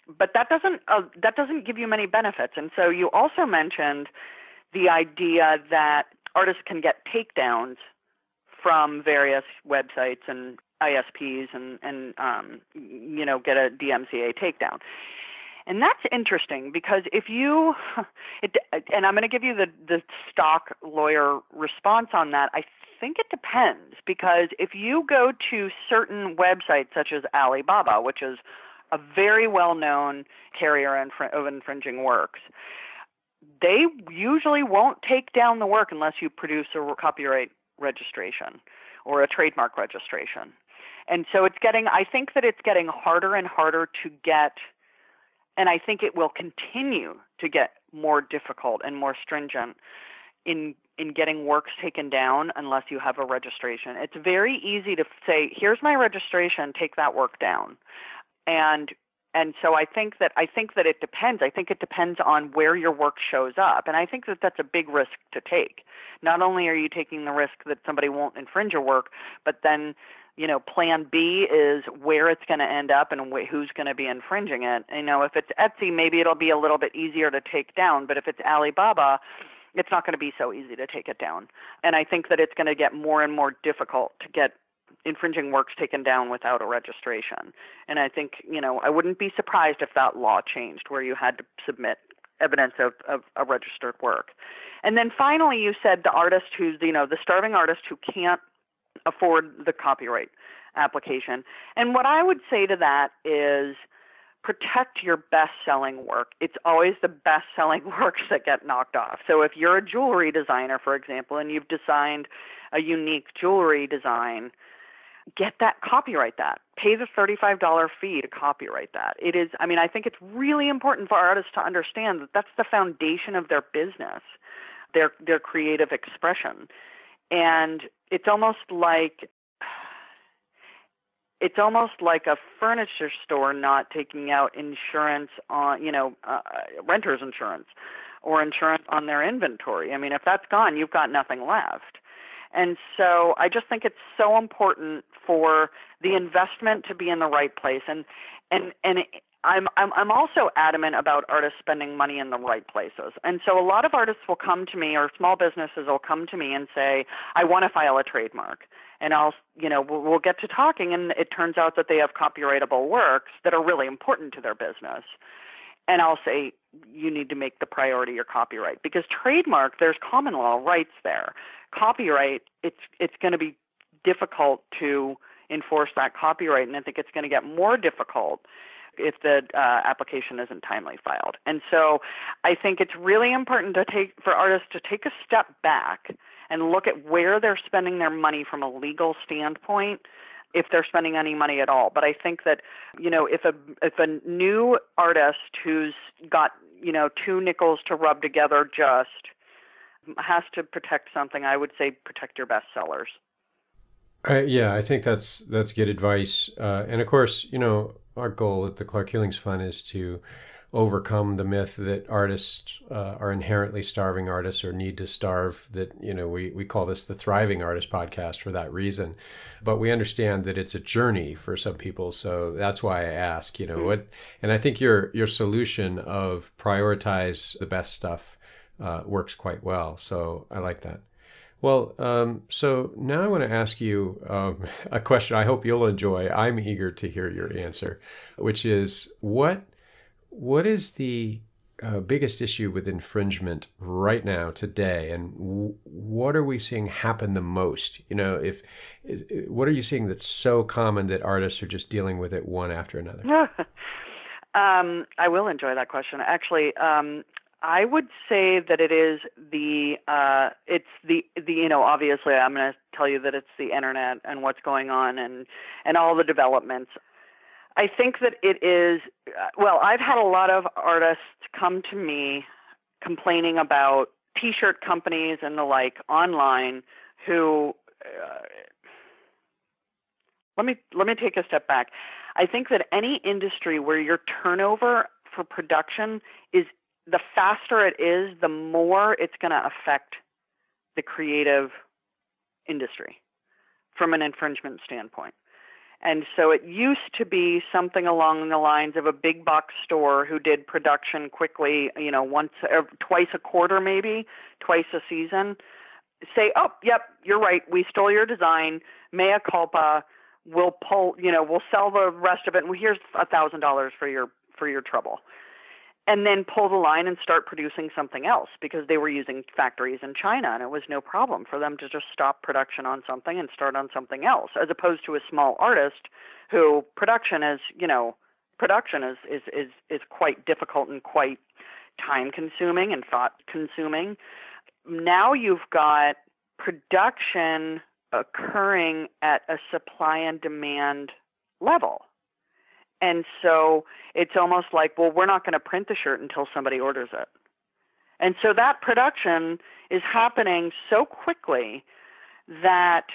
But that doesn't give you many benefits. And so you also mentioned the idea that artists can get takedowns from various websites and ISPs and you know, get a DMCA takedown. And that's interesting because and I'm going to give you the stock lawyer response on that. I think it depends, because if you go to certain websites such as Alibaba, which is a very well-known carrier of infringing works, they usually won't take down the work unless you produce a copyright registration or a trademark registration. And so I think that it's getting harder and harder to get, and I think it will continue to get more difficult and more stringent in getting works taken down unless you have a registration. It's very easy to say, here's my registration, take that work down. And so I think that it depends. I think it depends on where your work shows up. And I think that that's a big risk to take. Not only are you taking the risk that somebody won't infringe your work, but then, you know, plan B is where it's going to end up and who's going to be infringing it. You know, if it's Etsy, maybe it'll be a little bit easier to take down. But if it's Alibaba, it's not going to be so easy to take it down. And I think that it's going to get more and more difficult to get infringing works taken down without a registration. And I think, you know, I wouldn't be surprised if that law changed where you had to submit evidence of a registered work. And then finally, you said the artist who's, you know, the starving artist who can't afford the copyright application. And what I would say to that is protect your best-selling work. It's always the best-selling works that get knocked off. So if you're a jewelry designer, for example, and you've designed a unique jewelry design, get that, copyright that. Pay the $35 fee to copyright that. It is, I mean, I think it's really important for artists to understand that that's the foundation of their business, their creative expression. And it's almost like a furniture store not taking out insurance on, renter's insurance or insurance on their inventory. I mean, if that's gone, you've got nothing left. And so I just think it's so important for the investment to be in the right place. And I'm also adamant about artists spending money in the right places. And so a lot of artists will come to me, or small businesses will come to me and say, I want to file a trademark. And we'll get to talking, and it turns out that they have copyrightable works that are really important to their business. And I'll say, you need to make the priority your copyright, because trademark, there's common law rights there. Copyright, it's going to be difficult to enforce that copyright, and I think it's going to get more difficult if the application isn't timely filed. And so I think it's really important for artists to take a step back and look at where they're spending their money from a legal standpoint, if they're spending any money at all. But I think that, if a new artist who's got, two nickels to rub together just has to protect something, I would say protect your best sellers. Yeah, I think that's good advice. And of course, our goal at the Clark Hulings Fund is to overcome the myth that artists are inherently starving artists or need to starve, that, we call this the Thriving Artist podcast for that reason. But we understand that it's a journey for some people. So that's why I ask, what, and I think your solution of prioritize the best stuff works quite well. So I like that. Well, so now I want to ask you a question I hope you'll enjoy. I'm eager to hear your answer, which is what is the biggest issue with infringement right now today, and what are we seeing happen the most? What are you seeing that's so common that artists are just dealing with it one after another? I will enjoy that question. Actually, I would say that it is obviously I'm going to tell you that it's the internet and what's going on and all the developments. I think that it is, I've had a lot of artists come to me complaining about T-shirt companies and the like online who, let me take a step back. I think that any industry where your turnover for production is, the faster it is, the more it's going to affect the creative industry from an infringement standpoint. And so it used to be something along the lines of a big box store who did production quickly, once or twice a quarter, maybe twice a season, say, oh, yep, you're right. We stole your design. Mea culpa. We'll pull, we'll sell the rest of it. And here's $1,000 for your trouble. And then pull the line and start producing something else, because they were using factories in China, and it was no problem for them to just stop production on something and start on something else, as opposed to a small artist who production is quite difficult and quite time consuming and thought consuming. Now you've got production occurring at a supply and demand level. And so it's almost like, well, we're not going to print the shirt until somebody orders it. And so that production is happening so quickly that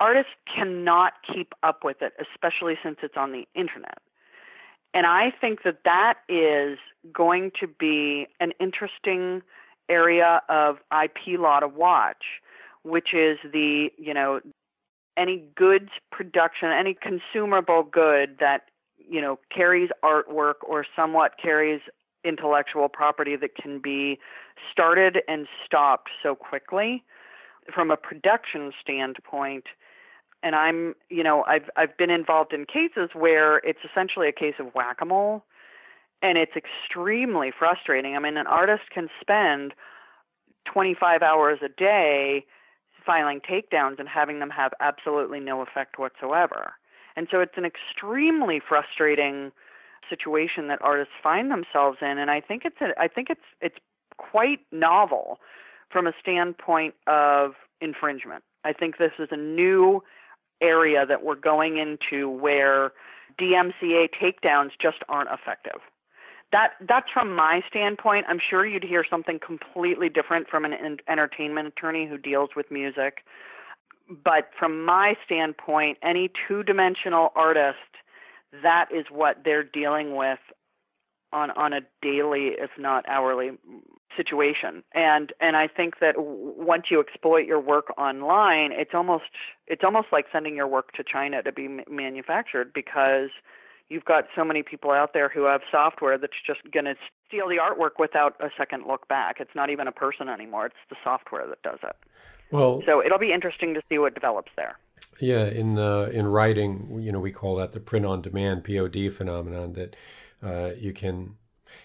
artists cannot keep up with it, especially since it's on the internet. And I think that that is going to be an interesting area of IP law to watch, which is the, any goods production, any consumable good that carries artwork or somewhat carries intellectual property that can be started and stopped so quickly from a production standpoint. And I'm, I've been involved in cases where it's essentially a case of whack-a-mole, and it's extremely frustrating. I mean, an artist can spend 25 hours a day filing takedowns and having them have absolutely no effect whatsoever. And so it's an extremely frustrating situation that artists find themselves in, and I think it's quite novel from a standpoint of infringement. I think this is a new area that we're going into where DMCA takedowns just aren't effective. That's from my standpoint. I'm sure you'd hear something completely different from an entertainment attorney who deals with music. But from my standpoint, any two-dimensional artist, that is what they're dealing with on a daily, if not hourly, situation. And I think that once you exploit your work online, it's almost like sending your work to China to be manufactured, because you've got so many people out there who have software that's just going to steal the artwork without a second look back. It's not even a person anymore. It's the software that does it. Well, so it'll be interesting to see what develops there. Yeah, in writing, we call that the print-on-demand (POD) phenomenon. That you can,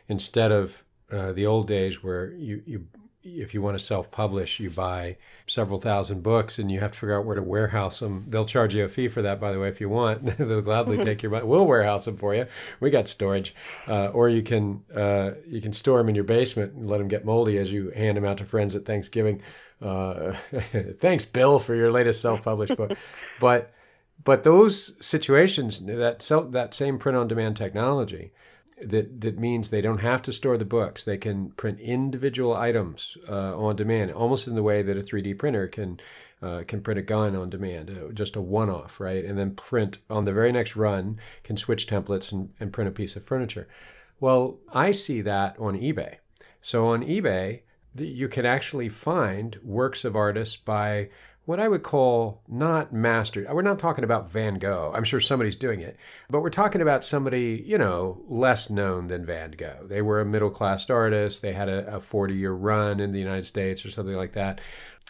instead of the old days where you if you want to self-publish, you buy several thousand books and you have to figure out where to warehouse them. They'll charge you a fee for that, by the way, if you want. They'll gladly take your money. We'll warehouse them for you. We got storage. Or you can store them in your basement and let them get moldy as you hand them out to friends at Thanksgiving. Thanks, Bill, for your latest self-published book. But those situations, that same print-on-demand technology, that means they don't have to store the books. They can print individual items on demand, almost in the way that a 3D printer can print a gun on demand, just a one-off, right? And then print on the very next run, can switch templates and print a piece of furniture. Well, I see that on eBay. So on eBay, you can actually find works of artists by what I would call not mastered. We're not talking about Van Gogh. I'm sure somebody's doing it, but we're talking about somebody, less known than Van Gogh. They were a middle-class artist. They had a 40-year run in the United States or something like that.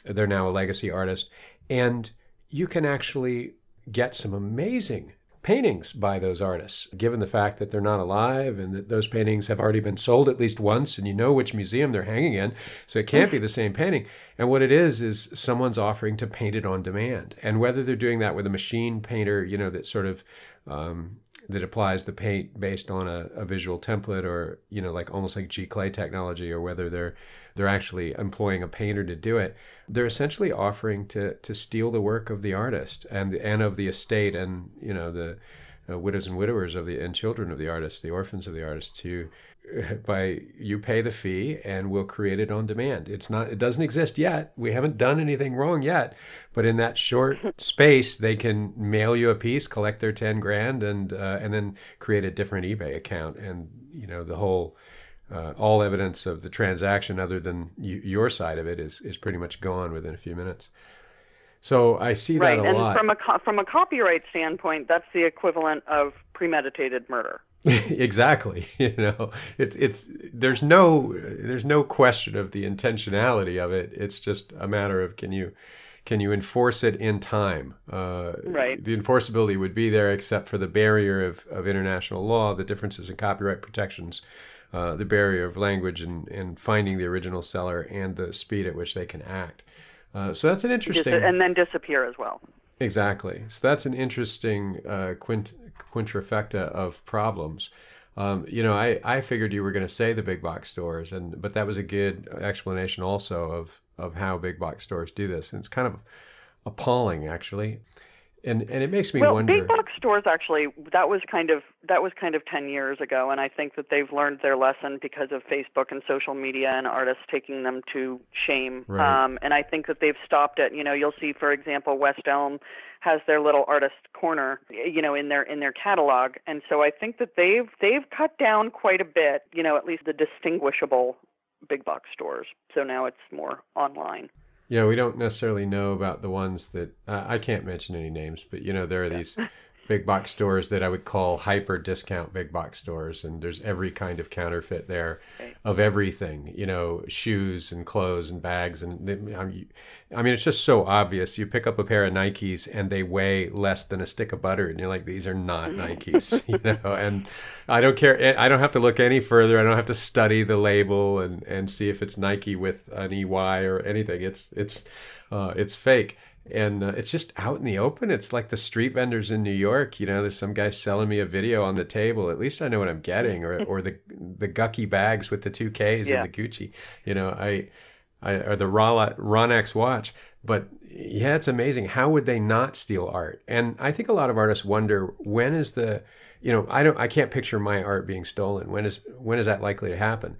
They're now a legacy artist. And you can actually get some amazing paintings by those artists, given the fact that they're not alive and that those paintings have already been sold at least once, and which museum they're hanging in, so it can't be the same painting. And what it is someone's offering to paint it on demand. And whether they're doing that with a machine painter, that sort of that applies the paint based on a visual template, or like almost like G-Clay technology, or whether they're actually employing a painter to do it, they're essentially offering to steal the work of the artist and of the estate, and the widows and widowers and children of the artist, the orphans of the artist, you pay the fee and we'll create it on demand. It doesn't exist yet. We haven't done anything wrong yet, but in that short space, they can mail you a piece, collect their $10,000, and then create a different eBay account, and the whole. All evidence of the transaction, other than your side of it, is pretty much gone within a few minutes. So I see that a lot. From a copyright standpoint, that's the equivalent of premeditated murder. Exactly. There's no question of the intentionality of it. It's just a matter of can you enforce it in time? Right. The enforceability would be there, except for the barrier of international law, the differences in copyright protections. The barrier of language and finding the original seller, and the speed at which they can act. So that's an interesting... And then disappear as well. Exactly. So that's an interesting quintrifecta of problems. I figured you were going to say the big box stores, but that was a good explanation also of how big box stores do this. And it's kind of appalling, actually. And it makes me wonder. Well, big box stores actually, that was kind of 10 years ago, and I think that they've learned their lesson because of Facebook and social media and artists taking them to shame. Right. And I think that they've stopped it. You'll see, for example, West Elm has their little artist corner, in their catalog, and so I think that they've cut down quite a bit, at least the distinguishable big box stores. So now it's more online. Yeah, we don't necessarily know about the ones that I can't mention any names, but there are these big box stores that I would call hyper discount big box stores, and there's every kind of counterfeit there, of everything, shoes and clothes and bags, and I mean it's just so obvious. You pick up a pair of Nikes and they weigh less than a stick of butter, and you're like, these are not Nikes, and I don't care. I don't have to look any further. I don't have to study the label and see if it's Nike with an EY or anything. It's fake. And it's just out in the open. It's like the street vendors in New York. You know, there's some guy selling me a video on the table. At least I know what I'm getting. Or the Gucky bags with the 2Ks yeah. and the Gucci. You know, I or the Rolex watch. But yeah, it's amazing. How would they not steal art? And I think a lot of artists wonder, when is the, you know, I can't picture my art being stolen. When is that likely to happen?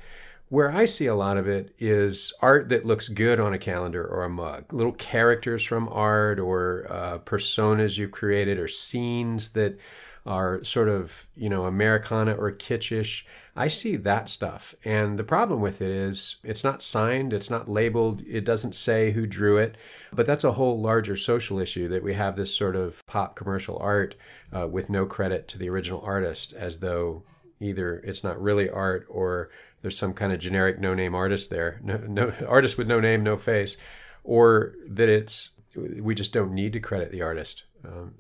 Where I see a lot of it is art that looks good on a calendar or a mug, little characters from art or personas you've created or scenes that are sort of, you know, Americana or kitschish. I see that stuff. And the problem with it is it's not signed, it's not labeled, it doesn't say who drew it. But that's a whole larger social issue, that we have this sort of pop commercial art with no credit to the original artist, as though either it's not really art or there's some kind of generic no-name artist there, no artist with no name, no face, or that we just don't need to credit the artist.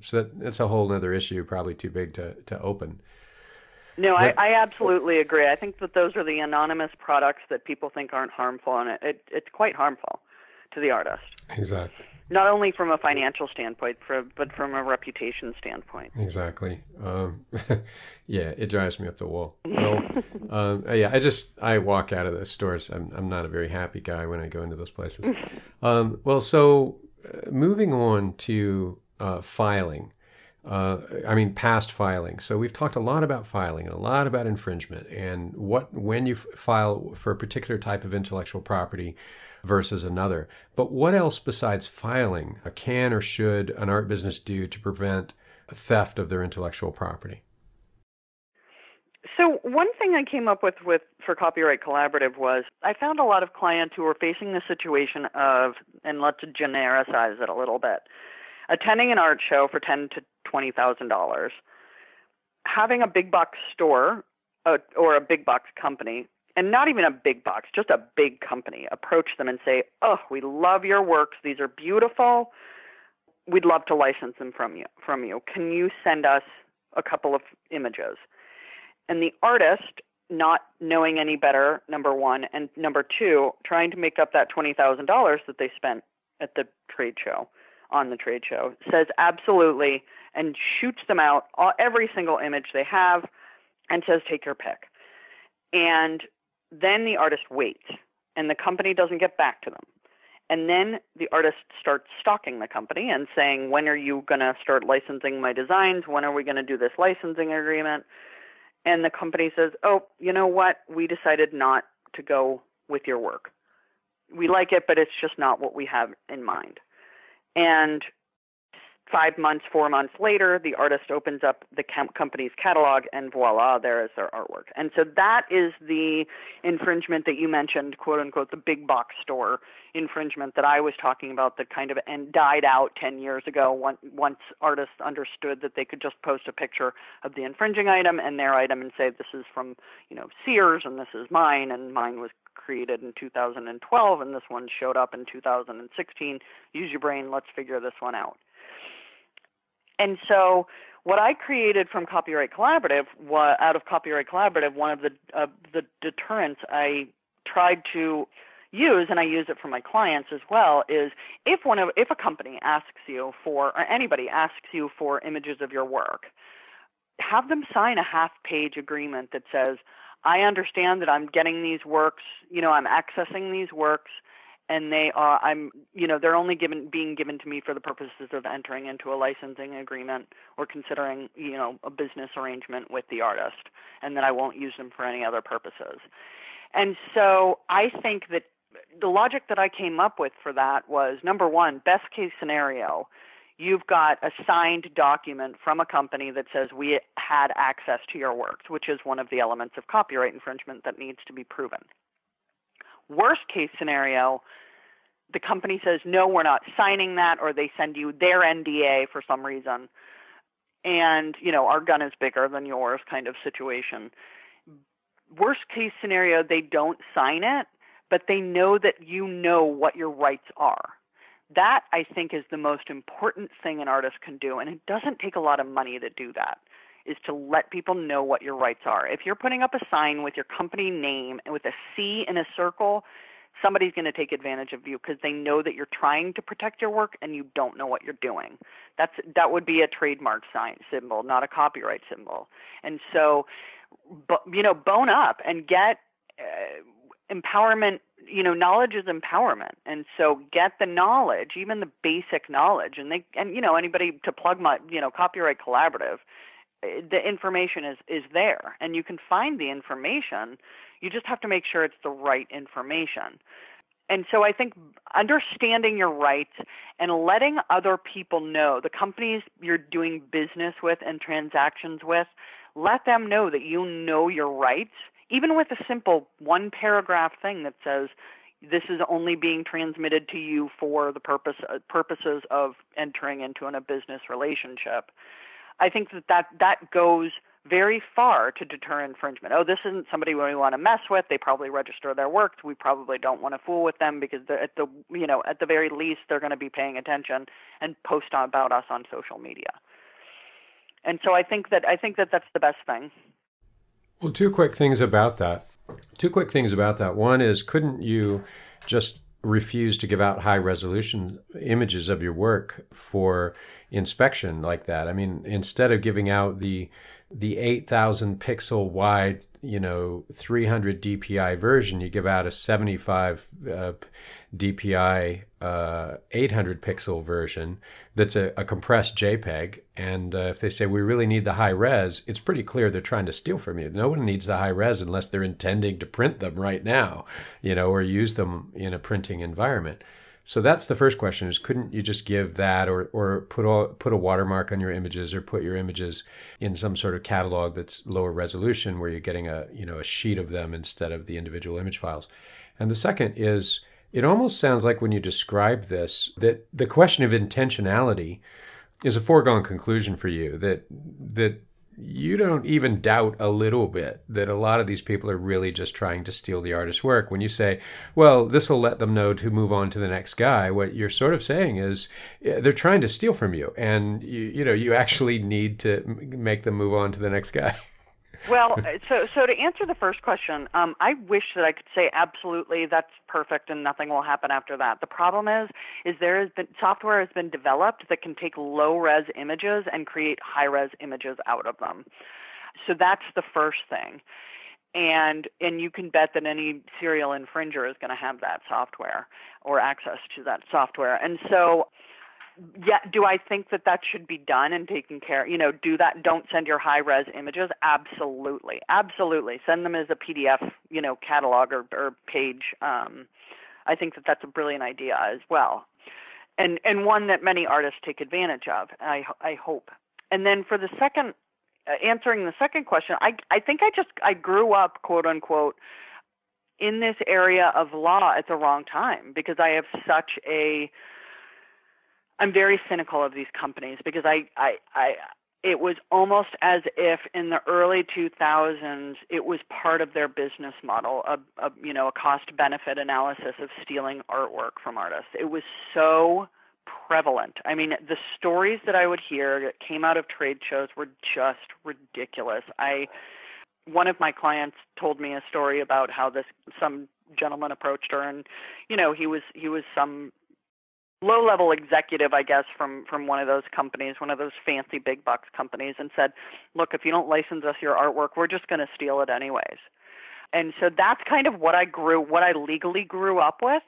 So that's a whole other issue, probably too big to open. No, but I absolutely agree. I think that those are the anonymous products that people think aren't harmful, and it's quite harmful to the artist. Exactly. Not only from a financial standpoint, but from a reputation standpoint. Exactly. Yeah, it drives me up the wall. Well, yeah, I walk out of the stores. I'm not a very happy guy when I go into those places. Well, so moving on to filing. I mean, past filing. So we've talked a lot about filing and a lot about infringement and when you file for a particular type of intellectual property versus another. But what else besides filing can or should an art business do to prevent theft of their intellectual property? So one thing I came up with for Copyright Collaborative was I found a lot of clients who were facing the situation of, and let's genericize it a little bit, attending an art show for $10,000 to $20,000, having a big box store or a big box company, and not even a big box, just a big company, approach them and say, oh, we love your works. These are beautiful. We'd love to license them from you. Can you send us a couple of images? And the artist, not knowing any better, number one, and number two, trying to make up that $20,000 that they spent at the trade show, on the trade show, says absolutely, and shoots them out, every single image they have, and says, take your pick. And then the artist waits, and the company doesn't get back to them. And then the artist starts stalking the company and saying, when are you going to start licensing my designs? When are we going to do this licensing agreement? And the company says, oh, you know what? We decided not to go with your work. We like it, but it's just not what we have in mind. And 5 months, 4 months later, the artist opens up the company's catalog, and voila, there is their artwork. And so that is the infringement that you mentioned, quote unquote, the big box store infringement that I was talking about, that kind of died out 10 years ago once artists understood that they could just post a picture of the infringing item and their item and say, this is from, you know, Sears, and this is mine, and mine was created in 2012, and this one showed up in 2016. Use your brain, let's figure this one out. And so what I created from Copyright Collaborative, out of Copyright Collaborative, one of the deterrents I tried to use, and I use it for my clients as well, is if a company asks you for, or anybody asks you for, images of your work, have them sign a half-page agreement that says, I understand that I'm getting these works, you know, I'm accessing these works, and they're only being given to me for the purposes of entering into a licensing agreement or considering, you know, a business arrangement with the artist, and that I won't use them for any other purposes. And so I think that the logic that I came up with for that was, number one, best case scenario, you've got a signed document from a company that says we had access to your works, which is one of the elements of copyright infringement that needs to be proven. Worst case scenario, the company says, no, we're not signing that, or they send you their NDA for some reason. And, you know, our gun is bigger than yours kind of situation. Worst case scenario, they don't sign it, but they know that you know what your rights are. That, I think, is the most important thing an artist can do, and it doesn't take a lot of money to do that, is to let people know what your rights are. If you're putting up a sign with your company name and with a C in a circle somebody's going to take advantage of you because they know that you're trying to protect your work and you don't know what you're doing. That would be a trademark symbol, not a copyright symbol. And so, bone up and get empowerment. Knowledge is empowerment. And so get the knowledge, even the basic knowledge. And anybody to plug my, Copyright Collaborative, the information is there and you can find the information. You just have to make sure it's the right information. And so I think understanding your rights and letting other people know, the companies you're doing business with and transactions with, let them know that you know your rights, even with a simple one-paragraph thing that says this is only being transmitted to you for the purposes of entering into a business relationship. I think that goes very far to deter infringement. Oh, this isn't somebody we want to mess with. They probably register their work. We probably don't want to fool with them because at the very least they're going to be paying attention and post about us on social media. And so I think that that's the best thing. Well, two quick things about that. One is, couldn't you just refuse to give out high-resolution images of your work for inspection like that? I mean, instead of giving out the 8,000-pixel wide, 300 DPI version, you give out a 75 DPI 800-pixel version that's a compressed JPEG. And if they say, we really need the high res, it's pretty clear they're trying to steal from you. No one needs the high res unless they're intending to print them right now, or use them in a printing environment. So that's the first question is, couldn't you just give that or put a watermark on your images or put your images in some sort of catalog that's lower resolution where you're getting a sheet of them instead of the individual image files? And the second is, it almost sounds like when you describe this, that the question of intentionality is a foregone conclusion for you, that you don't even doubt a little bit that a lot of these people are really just trying to steal the artist's work. When you say, well, this will let them know to move on to the next guy, what you're sort of saying is they're trying to steal from you. And, you actually need to make them move on to the next guy. Well, so to answer the first question, I wish that I could say absolutely that's perfect and nothing will happen after that. The problem is software has been developed that can take low-res images and create high-res images out of them. So that's the first thing. And you can bet that any serial infringer is going to have that software or access to that software. And so... yeah, do I think that should be done and taken care? Do that. Don't send your high-res images. Absolutely, absolutely. Send them as a PDF, catalog or page. I think that's a brilliant idea as well, and one that many artists take advantage of. I hope. And then for the second, answering the second question, I think I grew up, quote unquote, in this area of law at the wrong time because I have such a. I'm very cynical of these companies because it was almost as if in the early 2000s it was part of their business model, a cost benefit analysis of stealing artwork from artists. It was so prevalent. I mean, the stories that I would hear that came out of trade shows were just ridiculous. One of my clients told me a story about how some gentleman approached her, and he was some low-level executive, I guess, from one of those companies, one of those fancy big-box companies, and said, look, if you don't license us your artwork, we're just going to steal it anyways. And so that's kind of what I legally grew up with.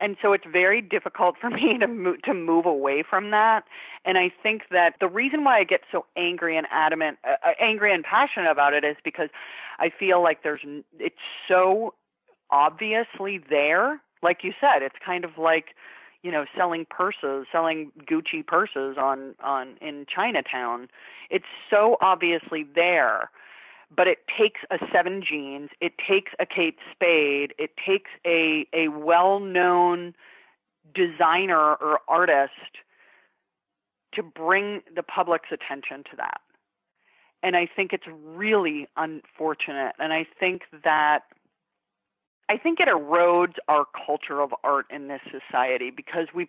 And so it's very difficult for me to move away from that. And I think that the reason why I get so angry and passionate about it is because I feel like it's so obviously there. Like you said, it's kind of like... selling Gucci purses in Chinatown. It's so obviously there, but it takes a Seven Jeans, it takes a Kate Spade, it takes a well-known designer or artist to bring the public's attention to that. And I think it's really unfortunate. And I think it erodes our culture of art in this society because we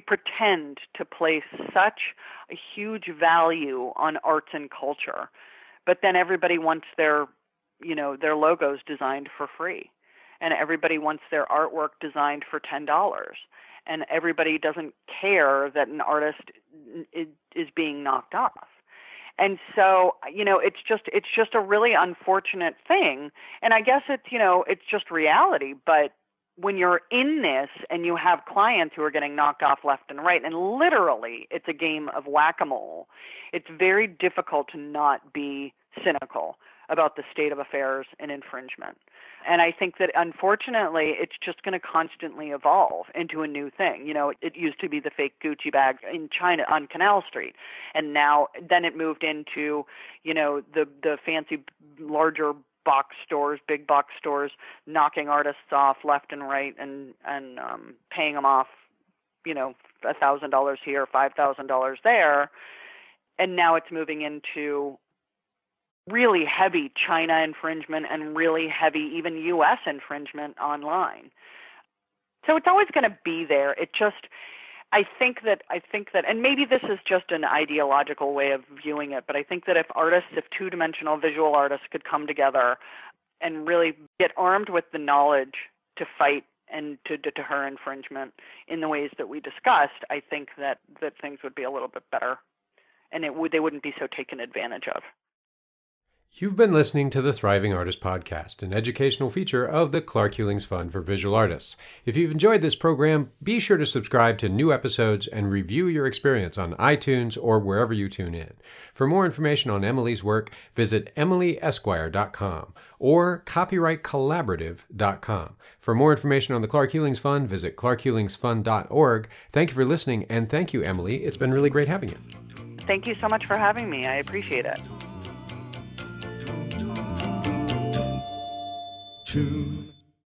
pretend to place such a huge value on arts and culture, but then everybody wants their logos designed for free. and everybody wants their artwork designed for $10. And everybody doesn't care that an artist is being knocked off. And so, you know, it's just a really unfortunate thing. And I guess it's, you know, it's just reality. But when you're in this and you have clients who are getting knocked off left and right, and literally it's a game of whack-a-mole, it's very difficult to not be cynical about the state of affairs and infringement. And I think that, unfortunately, it's just going to constantly evolve into a new thing. You know, it used to be the fake Gucci bag in China on Canal Street. And now then it moved into, you know, the fancy larger box stores, big box stores, knocking artists off left and right and paying them off, you know, $1,000 here, $5,000 there. And now it's moving into really heavy China infringement and really heavy even U.S. infringement online. So it's always going to be there. It just, I think that, and maybe this is just an ideological way of viewing it, but I think that if two-dimensional visual artists could come together and really get armed with the knowledge to fight and to deter infringement in the ways that we discussed, I think that things would be a little bit better, and they wouldn't be so taken advantage of. You've been listening to the Thriving Artist Podcast, an educational feature of the Clark Hulings Fund for Visual Artists. If you've enjoyed this program, be sure to subscribe to new episodes and review your experience on iTunes or wherever you tune in. For more information on Emily's work, visit emilyesquire.com or copyrightcollaborative.com. For more information on the Clark Hulings Fund, visit clarkhulingsfund.org. Thank you for listening, and thank you, Emily. It's been really great having you. Thank you so much for having me. I appreciate it.